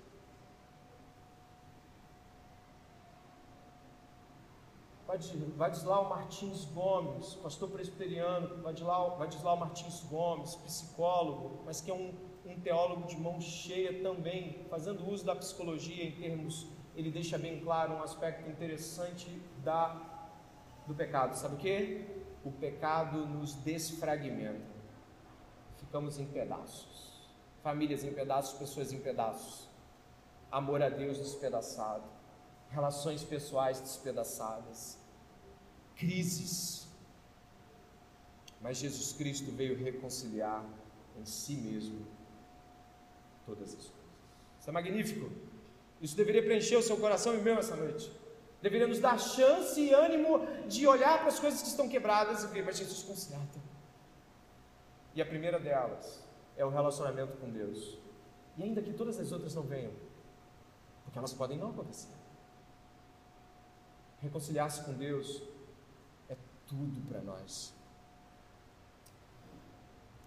Vadislau Martins Gomes, pastor presbiteriano, Vadislau Martins Gomes, psicólogo, mas que é um teólogo de mão cheia também, fazendo uso da psicologia em termos, ele deixa bem claro um aspecto interessante do pecado, sabe o que? O pecado nos desfragmenta, ficamos em pedaços, famílias em pedaços, pessoas em pedaços, amor a Deus despedaçado, relações pessoais despedaçadas, crises, mas Jesus Cristo veio reconciliar em si mesmo todas as coisas. Isso é magnífico, isso deveria preencher o seu coração e o meu essa noite, deveria nos dar chance e ânimo de olhar para as coisas que estão quebradas e ver, mas Jesus conserta, e a primeira delas é o relacionamento com Deus, e ainda que todas as outras não venham, porque elas podem não acontecer, reconciliar-se com Deus é tudo para nós.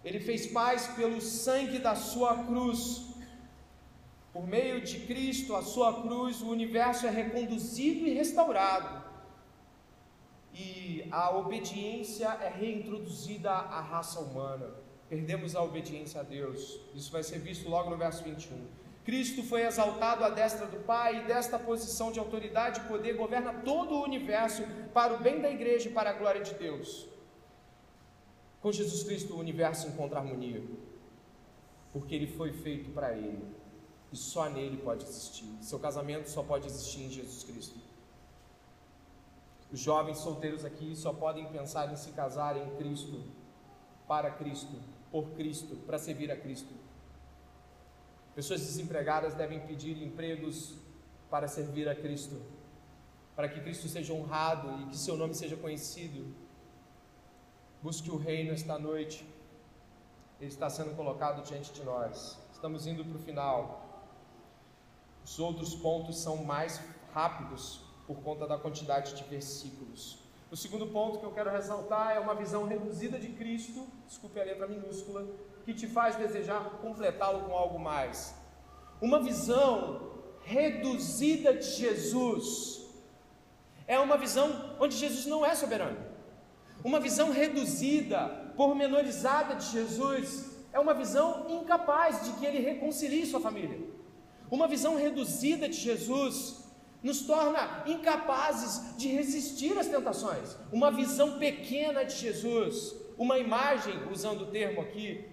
Ele fez paz pelo sangue da sua cruz. Por meio de Cristo, a sua cruz, o universo é reconduzido e restaurado. E a obediência é reintroduzida à raça humana. Perdemos a obediência a Deus. Isso vai ser visto logo no verso 21. Cristo foi exaltado à destra do Pai, e desta posição de autoridade e poder governa todo o universo para o bem da igreja e para a glória de Deus. Com Jesus Cristo o universo encontra harmonia, porque ele foi feito para ele, e só nele pode existir. Seu casamento só pode existir em Jesus Cristo. Os jovens solteiros aqui só podem pensar em se casar em Cristo, para Cristo, por Cristo, para servir a Cristo. Pessoas desempregadas devem pedir empregos para servir a Cristo, para que Cristo seja honrado e que seu nome seja conhecido. Busque o reino esta noite, ele está sendo colocado diante de nós. Estamos indo para o final. Os outros pontos são mais rápidos por conta da quantidade de versículos. O segundo ponto que eu quero ressaltar é uma visão reduzida de Cristo, desculpe a letra minúscula, que te faz desejar completá-lo com algo mais. Uma visão reduzida de Jesus é uma visão onde Jesus não é soberano. Uma visão reduzida, pormenorizada de Jesus é uma visão incapaz de que ele reconcilie sua família. Uma visão reduzida de Jesus nos torna incapazes de resistir às tentações. Uma visão pequena de Jesus, uma imagem, usando o termo aqui,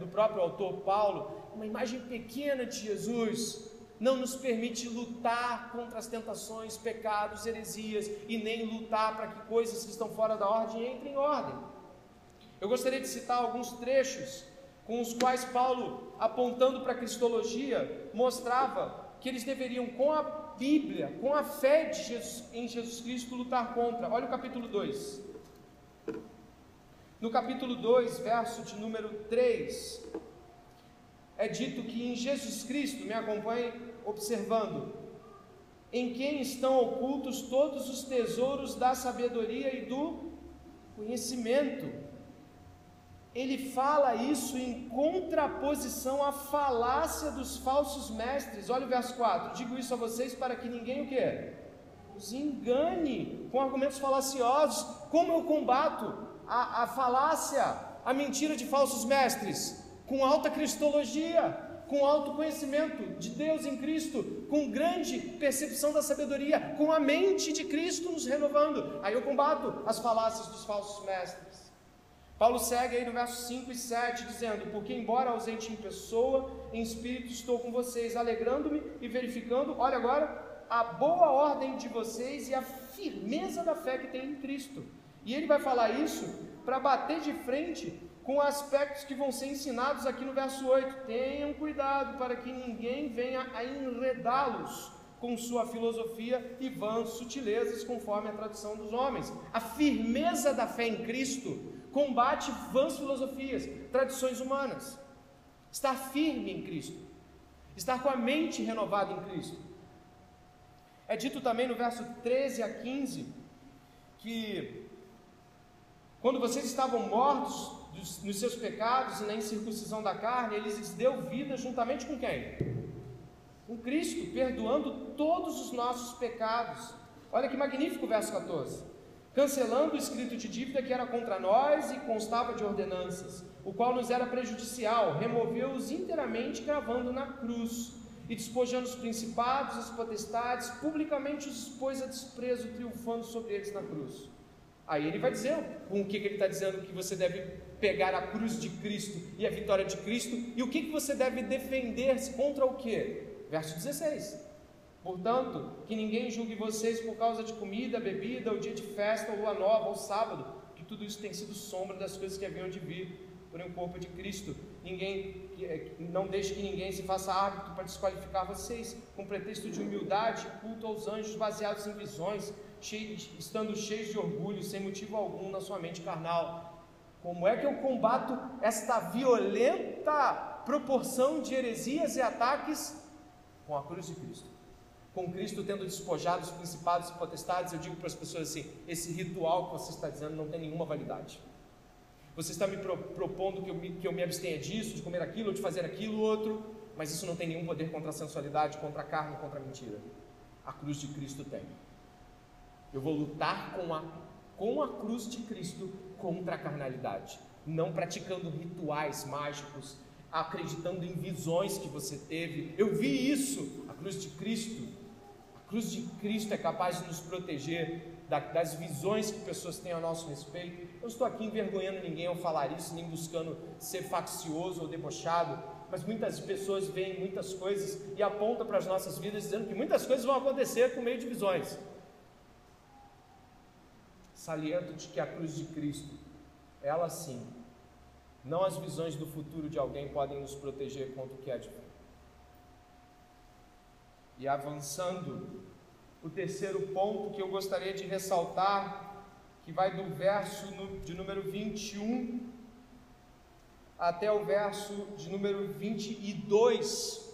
do próprio autor Paulo, uma imagem pequena de Jesus não nos permite lutar contra as tentações, pecados, heresias e nem lutar para que coisas que estão fora da ordem entrem em ordem. Eu gostaria de citar alguns trechos com os quais Paulo, apontando para a cristologia, mostrava que eles deveriam, com a Bíblia, com a fé de Jesus, em Jesus Cristo, lutar contra. Olha o capítulo 2. No capítulo 2, verso de número 3, é dito que em Jesus Cristo, me acompanhe observando, em quem estão ocultos todos os tesouros da sabedoria e do conhecimento. Ele fala isso em contraposição à falácia dos falsos mestres. Olha o verso 4, digo isso a vocês para que ninguém o quê? Os engane com argumentos falaciosos. Como eu combato a falácia, a mentira de falsos mestres, com alta cristologia, com alto conhecimento de Deus em Cristo, com grande percepção da sabedoria, com a mente de Cristo nos renovando. Aí eu combato as falácias dos falsos mestres. Paulo segue aí no verso 5 e 7, dizendo, porque embora ausente em pessoa, em espírito estou com vocês, alegrando-me e verificando, olha agora, a boa ordem de vocês e a firmeza da fé que tem em Cristo. E ele vai falar isso para bater de frente com aspectos que vão ser ensinados aqui no verso 8. Tenham cuidado para que ninguém venha a enredá-los com sua filosofia e vãs sutilezas, conforme a tradução dos homens. A firmeza da fé em Cristo combate vãs filosofias, tradições humanas. Estar firme em Cristo, estar com a mente renovada em Cristo. É dito também no verso 13 a 15 que quando vocês estavam mortos nos seus pecados e na incircuncisão da carne, ele lhes deu vida juntamente com quem? Com Cristo, perdoando todos os nossos pecados. Olha que magnífico o verso 14. Cancelando o escrito de dívida que era contra nós e constava de ordenanças, o qual nos era prejudicial, removeu-os inteiramente cravando na cruz e despojando os principados, as potestades, publicamente os expôs a desprezo, triunfando sobre eles na cruz. Aí ele vai dizer com o que ele está dizendo que você deve pegar a cruz de Cristo e a vitória de Cristo e o que você deve defender-se contra o que? Verso 16, portanto, que ninguém julgue vocês por causa de comida, bebida, ou dia de festa, ou lua nova, ou sábado, que tudo isso tem sido sombra das coisas que haviam de vir, porém o corpo de Cristo. Ninguém, não deixe que ninguém se faça árbitro para desqualificar vocês, com pretexto de humildade, culto aos anjos, baseados em visões, estando cheios de orgulho, sem motivo algum na sua mente carnal. Como é que eu combato esta violenta proporção de heresias e ataques? Com a cruz de Cristo, com Cristo tendo despojado os principados e potestades, eu digo para as pessoas assim: esse ritual que você está dizendo não tem nenhuma validade. Você está me propondo que eu me abstenha disso, de comer aquilo, ou de fazer aquilo, outro, mas isso não tem nenhum poder contra a sensualidade, contra a carne, contra a mentira. A cruz de Cristo tem. Eu vou lutar com a cruz de Cristo contra a carnalidade, não praticando rituais mágicos, acreditando em visões que você teve. Eu vi isso. A cruz de Cristo é capaz de nos proteger das visões que pessoas têm a nosso respeito. Eu não estou aqui envergonhando ninguém ao falar isso, nem buscando ser faccioso ou debochado, mas muitas pessoas veem muitas coisas e apontam para as nossas vidas dizendo que muitas coisas vão acontecer por meio de visões. Saliento de que a cruz de Cristo, ela sim, não as visões do futuro de alguém, podem nos proteger contra o que há de vir. E avançando, o terceiro ponto que eu gostaria de ressaltar, que vai do verso de número 21 até o verso de número 22,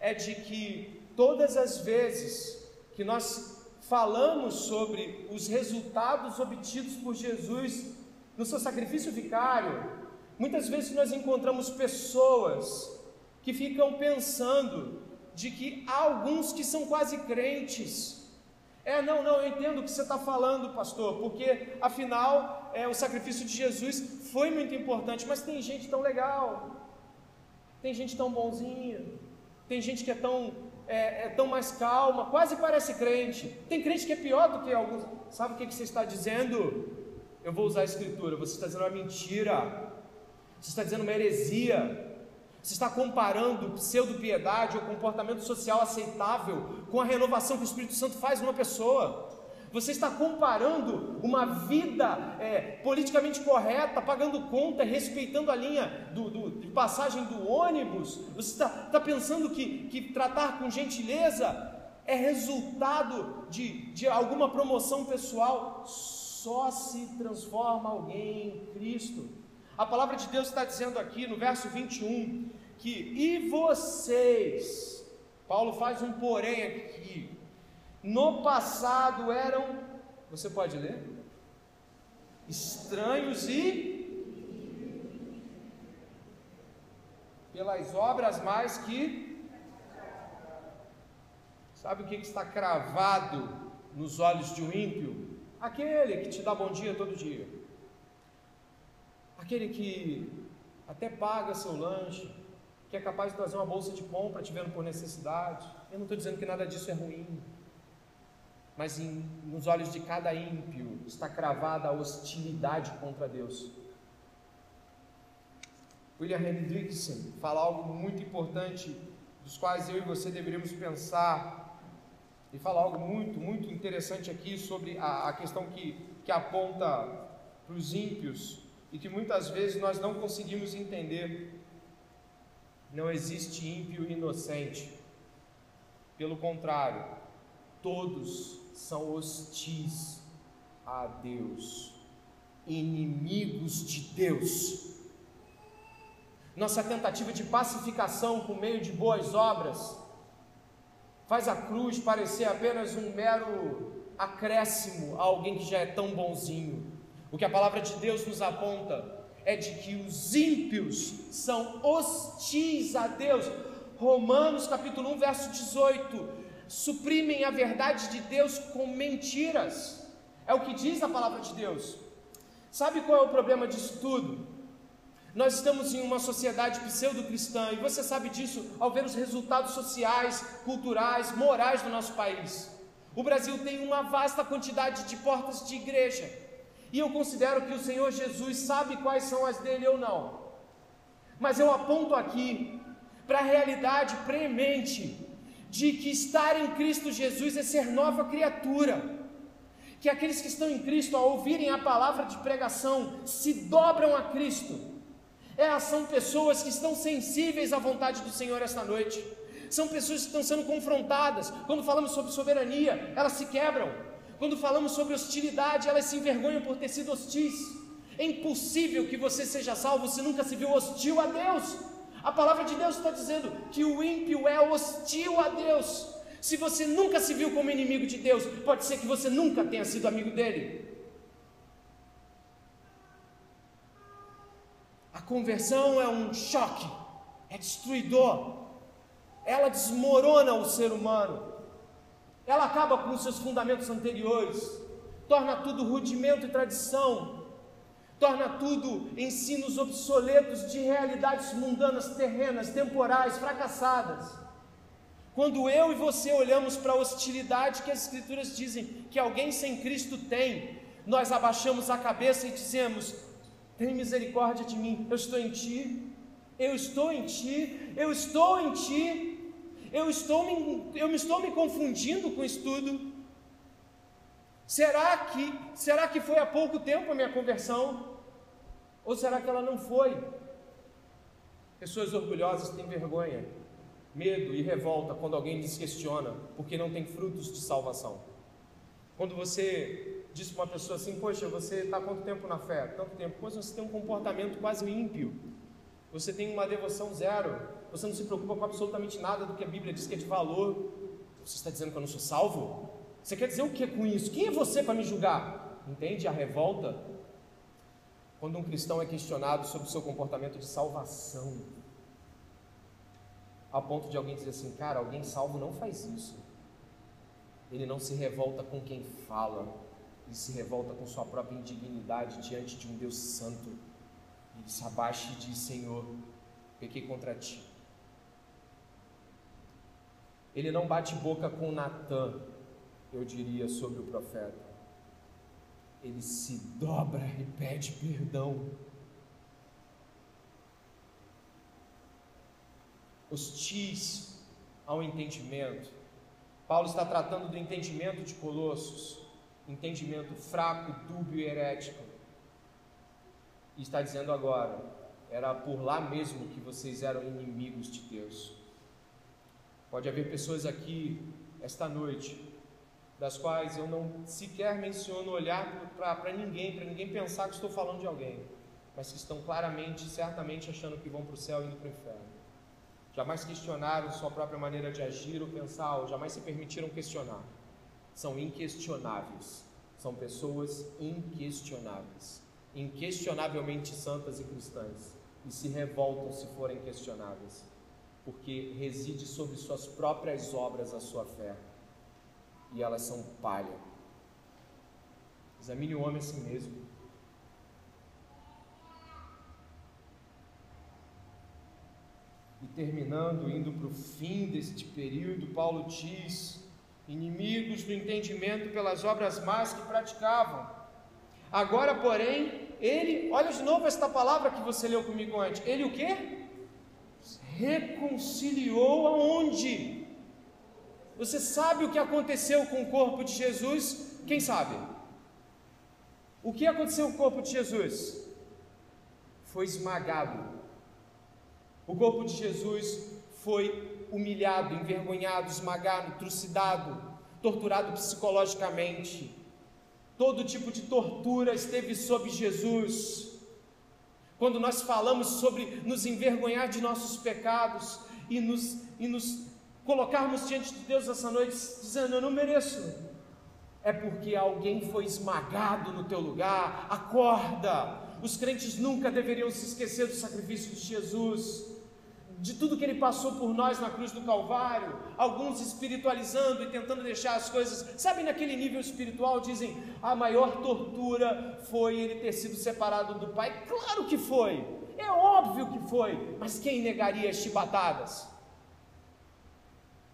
é de que todas as vezes que nós falamos sobre os resultados obtidos por Jesus no seu sacrifício vicário, muitas vezes nós encontramos pessoas que ficam pensando de que há alguns que são quase crentes. Não, eu entendo o que você está falando, pastor, porque afinal o sacrifício de Jesus foi muito importante, mas tem gente tão legal, tem gente tão bonzinha, tem gente que é tão mais calma, quase parece crente, tem crente que é pior do que alguns. Sabe o que você está dizendo? Eu vou usar a escritura. Você está dizendo uma mentira, você está dizendo uma heresia. Você está comparando pseudo-piedade ou comportamento social aceitável com a renovação que o Espírito Santo faz numa pessoa. Você está comparando uma vida politicamente correta, pagando conta, respeitando a linha de passagem do ônibus. Você está pensando que tratar com gentileza é resultado de alguma promoção pessoal. Só se transforma alguém em Cristo. A palavra de Deus está dizendo aqui no verso 21, que e vocês, Paulo faz um porém aqui, no passado eram, você pode ler? Estranhos e pelas obras mais que, sabe o que está cravado nos olhos de um ímpio? Aquele que te dá bom dia todo dia. Aquele que até paga seu lanche, que é capaz de trazer uma bolsa de pão para te vendo por necessidade. Eu não estou dizendo que nada disso é ruim, mas nos olhos de cada ímpio está cravada a hostilidade contra Deus. William Hendrickson fala algo muito importante, dos quais eu e você deveríamos pensar, e fala algo muito, muito interessante aqui sobre a questão que aponta para os ímpios, e que muitas vezes nós não conseguimos entender. Não existe ímpio inocente, pelo contrário, todos são hostis a Deus, inimigos de Deus. Nossa tentativa de pacificação por meio de boas obras faz a cruz parecer apenas um mero acréscimo a alguém que já é tão bonzinho. O que a palavra de Deus nos aponta é de que os ímpios são hostis a Deus. Romanos capítulo 1, verso 18, suprimem a verdade de Deus com mentiras, é o que diz a palavra de Deus. Sabe qual é o problema disso tudo? Nós estamos em uma sociedade pseudo-cristã, e você sabe disso ao ver os resultados sociais, culturais, morais do nosso país. O Brasil tem uma vasta quantidade de portas de igreja, e eu considero que o Senhor Jesus sabe quais são as dele ou não, mas eu aponto aqui para a realidade premente de que estar em Cristo Jesus é ser nova criatura, que aqueles que estão em Cristo, ao ouvirem a palavra de pregação, se dobram a Cristo. São pessoas que estão sensíveis à vontade do Senhor esta noite, são pessoas que estão sendo confrontadas. Quando falamos sobre soberania, elas se quebram. Quando falamos sobre hostilidade, elas se envergonham por ter sido hostis. É impossível que você seja salvo se nunca se viu hostil a Deus. A palavra de Deus está dizendo que o ímpio é hostil a Deus. Se você nunca se viu como inimigo de Deus, pode ser que você nunca tenha sido amigo dele. A conversão é um choque, é destruidor, ela desmorona o ser humano, ela acaba com os seus fundamentos anteriores, torna tudo rudimento e tradição, torna tudo ensinos obsoletos de realidades mundanas, terrenas, temporais, fracassadas. Quando eu e você olhamos para a hostilidade que as Escrituras dizem que alguém sem Cristo tem, nós abaixamos a cabeça e dizemos: tem misericórdia de mim, eu estou em ti, eu estou em ti, eu estou em ti, eu estou me confundindo com isso tudo. Será que foi há pouco tempo a minha conversão? Ou será que ela não foi? Pessoas orgulhosas têm vergonha, medo e revolta quando alguém lhes questiona, porque não tem frutos de salvação. Quando você diz para uma pessoa assim: poxa, você está quanto tempo na fé? Tanto tempo. Pois você tem um comportamento quase ímpio, você tem uma devoção zero, você não se preocupa com absolutamente nada do que a Bíblia diz que é de valor. Você está dizendo que eu não sou salvo? Você quer dizer o que com isso? Quem é você para me julgar? Entende a revolta? Quando um cristão é questionado sobre o seu comportamento de salvação, a ponto de alguém dizer assim: cara, alguém salvo não faz isso. Ele não se revolta com quem fala, ele se revolta com sua própria indignidade diante de um Deus santo. Ele se abaixa e diz: Senhor, pequei contra ti. Ele não bate boca com Natã, eu diria, sobre o profeta. Ele se dobra e pede perdão. Hostis ao entendimento. Paulo está tratando do entendimento de Colossos, entendimento fraco, dúbio e herético. E está dizendo agora: era por lá mesmo que vocês eram inimigos de Deus. Pode haver pessoas aqui, esta noite, das quais eu não sequer menciono olhar para ninguém pensar que estou falando de alguém, mas que estão claramente, certamente achando que vão para o céu e indo para o inferno. Jamais questionaram sua própria maneira de agir ou pensar, ou jamais se permitiram questionar. São inquestionáveis, são pessoas inquestionáveis, inquestionavelmente santas e cristãs, e se revoltam se forem questionadas, porque reside sobre suas próprias obras a sua fé, e elas são palha. Examine o homem a si mesmo. E terminando, indo para o fim deste período, Paulo diz: inimigos do entendimento pelas obras más que praticavam. Agora, porém, ele, olha de novo esta palavra que você leu comigo antes, ele o quê? Reconciliou aonde? Você sabe o que aconteceu com o corpo de Jesus? Quem sabe? O que aconteceu com o corpo de Jesus? Foi esmagado. O corpo de Jesus foi humilhado, envergonhado, esmagado, trucidado, torturado psicologicamente. Todo tipo de tortura esteve sobre Jesus. Quando nós falamos sobre nos envergonhar de nossos pecados e nos colocarmos diante de Deus essa noite, dizendo: eu não mereço, é porque alguém foi esmagado no teu lugar. Acorda! Os crentes nunca deveriam se esquecer do sacrifício de Jesus, de tudo que Ele passou por nós na cruz do Calvário. Alguns espiritualizando e tentando deixar as coisas, sabe, naquele nível espiritual, dizem: a maior tortura foi ele ter sido separado do Pai. Claro que foi, é óbvio que foi, mas quem negaria as chibatadas?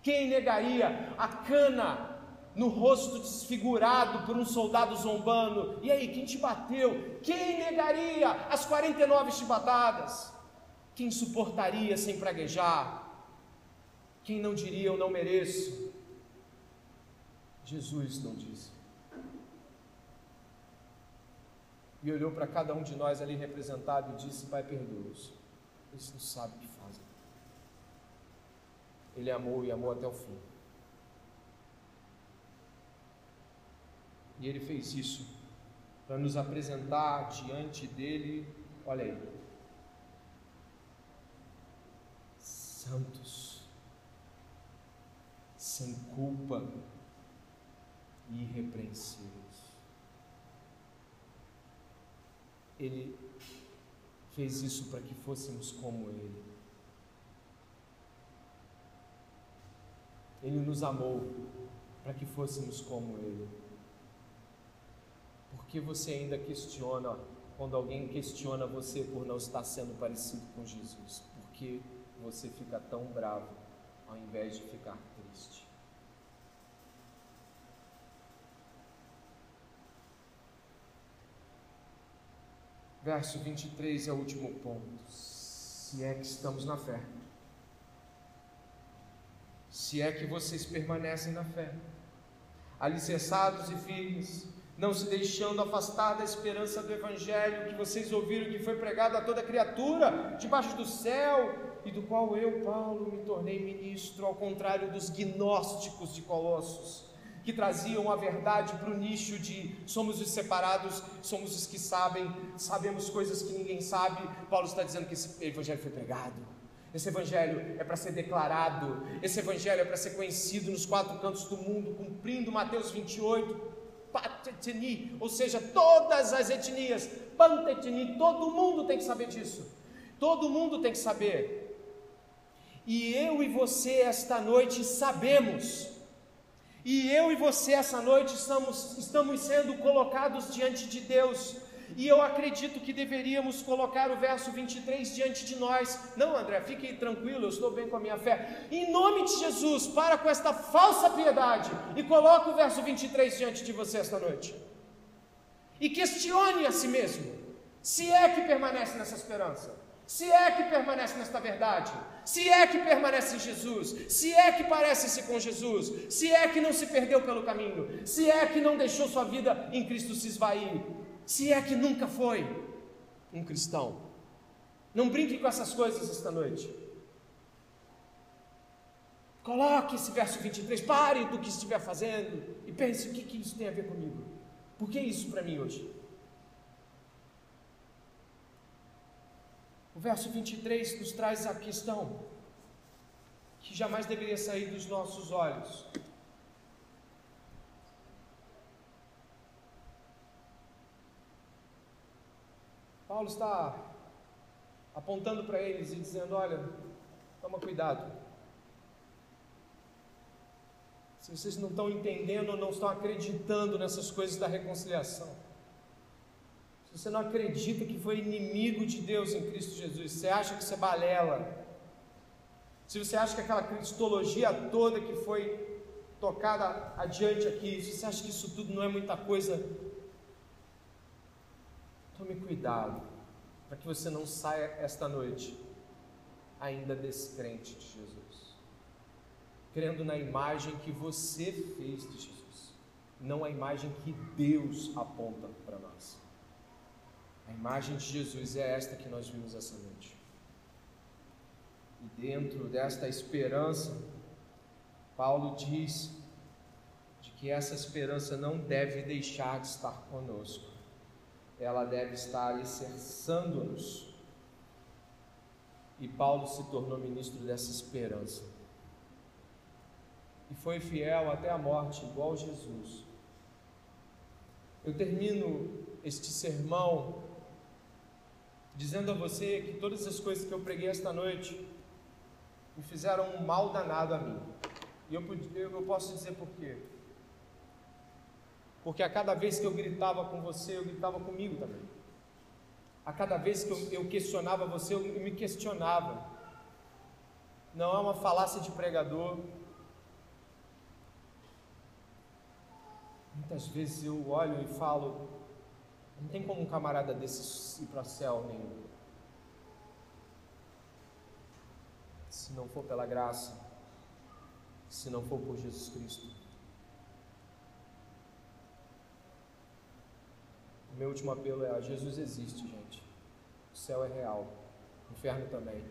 Quem negaria a cana no rosto desfigurado por um soldado zombando? E aí, quem te bateu? Quem negaria as 49 chibatadas? Quem suportaria sem praguejar? Quem não diria: eu não mereço? Jesus não disse. E olhou para cada um de nós ali representado e disse: Pai, perdoa-os, eles não sabem o que fazem. Ele amou e amou até o fim. E Ele fez isso para nos apresentar diante dele, olha aí, santos, sem culpa e irrepreensíveis. Ele fez isso para que fôssemos como Ele. Ele nos amou para que fôssemos como Ele. Por que você ainda questiona, quando alguém questiona você por não estar sendo parecido com Jesus? Por que você fica tão bravo ao invés de ficar triste? Verso 23 é o último ponto. Se é que estamos na fé. Se é que vocês permanecem na fé, alicerçados e firmes, não se deixando afastar da esperança do Evangelho que vocês ouviram, que foi pregado a toda criatura, debaixo do céu, e do qual eu, Paulo, me tornei ministro, ao contrário dos gnósticos de Colossos, que traziam a verdade para o nicho de somos os separados, somos os que sabem, sabemos coisas que ninguém sabe. Paulo está dizendo que esse evangelho foi pregado, esse evangelho é para ser declarado, esse evangelho é para ser conhecido nos quatro cantos do mundo, cumprindo Mateus 28, patetini, ou seja, todas as etnias, pantetini, todo mundo tem que saber disso, todo mundo tem que saber. E eu e você esta noite sabemos. E eu e você essa noite estamos sendo colocados diante de Deus, e eu acredito que deveríamos colocar o verso 23 diante de nós. Não, André, fique tranquilo, eu estou bem com a minha fé. Em nome de Jesus, para com esta falsa piedade e coloque o verso 23 diante de você esta noite, e questione a si mesmo, se é que permanece nessa esperança, se é que permanece nesta verdade, se é que permanece em Jesus, se é que parece-se com Jesus, se é que não se perdeu pelo caminho, se é que não deixou sua vida em Cristo se esvair, se é que nunca foi um cristão. Não brinque com essas coisas esta noite. Coloque esse verso 23, pare do que estiver fazendo e pense: o que isso tem a ver comigo? Por que isso para mim hoje? O verso 23 nos traz a questão que jamais deveria sair dos nossos olhos. Paulo está apontando para eles e dizendo: olha, toma cuidado. Se vocês não estão entendendo ou não estão acreditando nessas coisas da reconciliação, se você não acredita que foi inimigo de Deus em Cristo Jesus, você acha que isso é balela, se você acha que aquela cristologia toda que foi tocada adiante aqui, se você acha que isso tudo não é muita coisa, tome cuidado, para que você não saia esta noite ainda descrente de Jesus, crendo na imagem que você fez de Jesus, não a imagem que Deus aponta para nós. A imagem de Jesus é esta que nós vimos essa noite. E dentro desta esperança, Paulo diz de que essa esperança não deve deixar de estar conosco. Ela deve estar alicerçando-nos. E Paulo se tornou ministro dessa esperança. E foi fiel até a morte, igual Jesus. Eu termino este sermão dizendo a você que todas as coisas que eu preguei esta noite me fizeram um mal danado a mim. E eu posso dizer por quê. Porque a cada vez que eu gritava com você, eu gritava comigo também. A cada vez que eu questionava você, eu me questionava. Não é uma falácia de pregador. Muitas vezes eu olho e falo: não tem como um camarada desse ir para céu nenhum, se não for pela graça, se não for por Jesus Cristo. O meu último apelo é: Jesus existe, gente. O céu é real, o inferno também.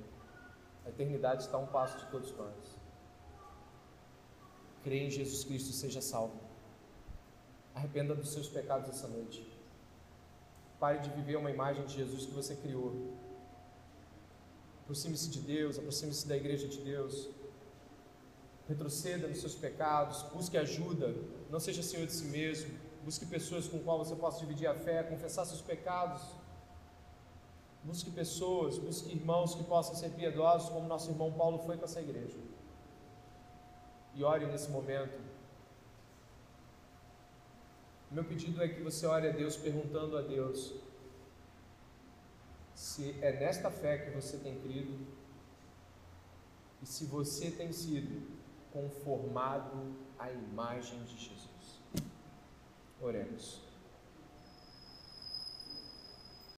A eternidade está a um passo de todos nós. Creia em Jesus Cristo e seja salvo. Arrependa dos seus pecados essa noite. Pare de viver uma imagem de Jesus que você criou. Aproxime-se de Deus, aproxime-se da igreja de Deus. retroceda nos seus pecados, busque ajuda, não seja senhor de si mesmo, busque pessoas com qual você possa dividir a fé, confessar seus pecados, busque pessoas, busque irmãos que possam ser piedosos, como nosso irmão Paulo foi com essa igreja. E ore nesse momento. Meu pedido é que você ore a Deus, perguntando a Deus se é nesta fé que você tem crido e se você tem sido conformado à imagem de Jesus. Oremos.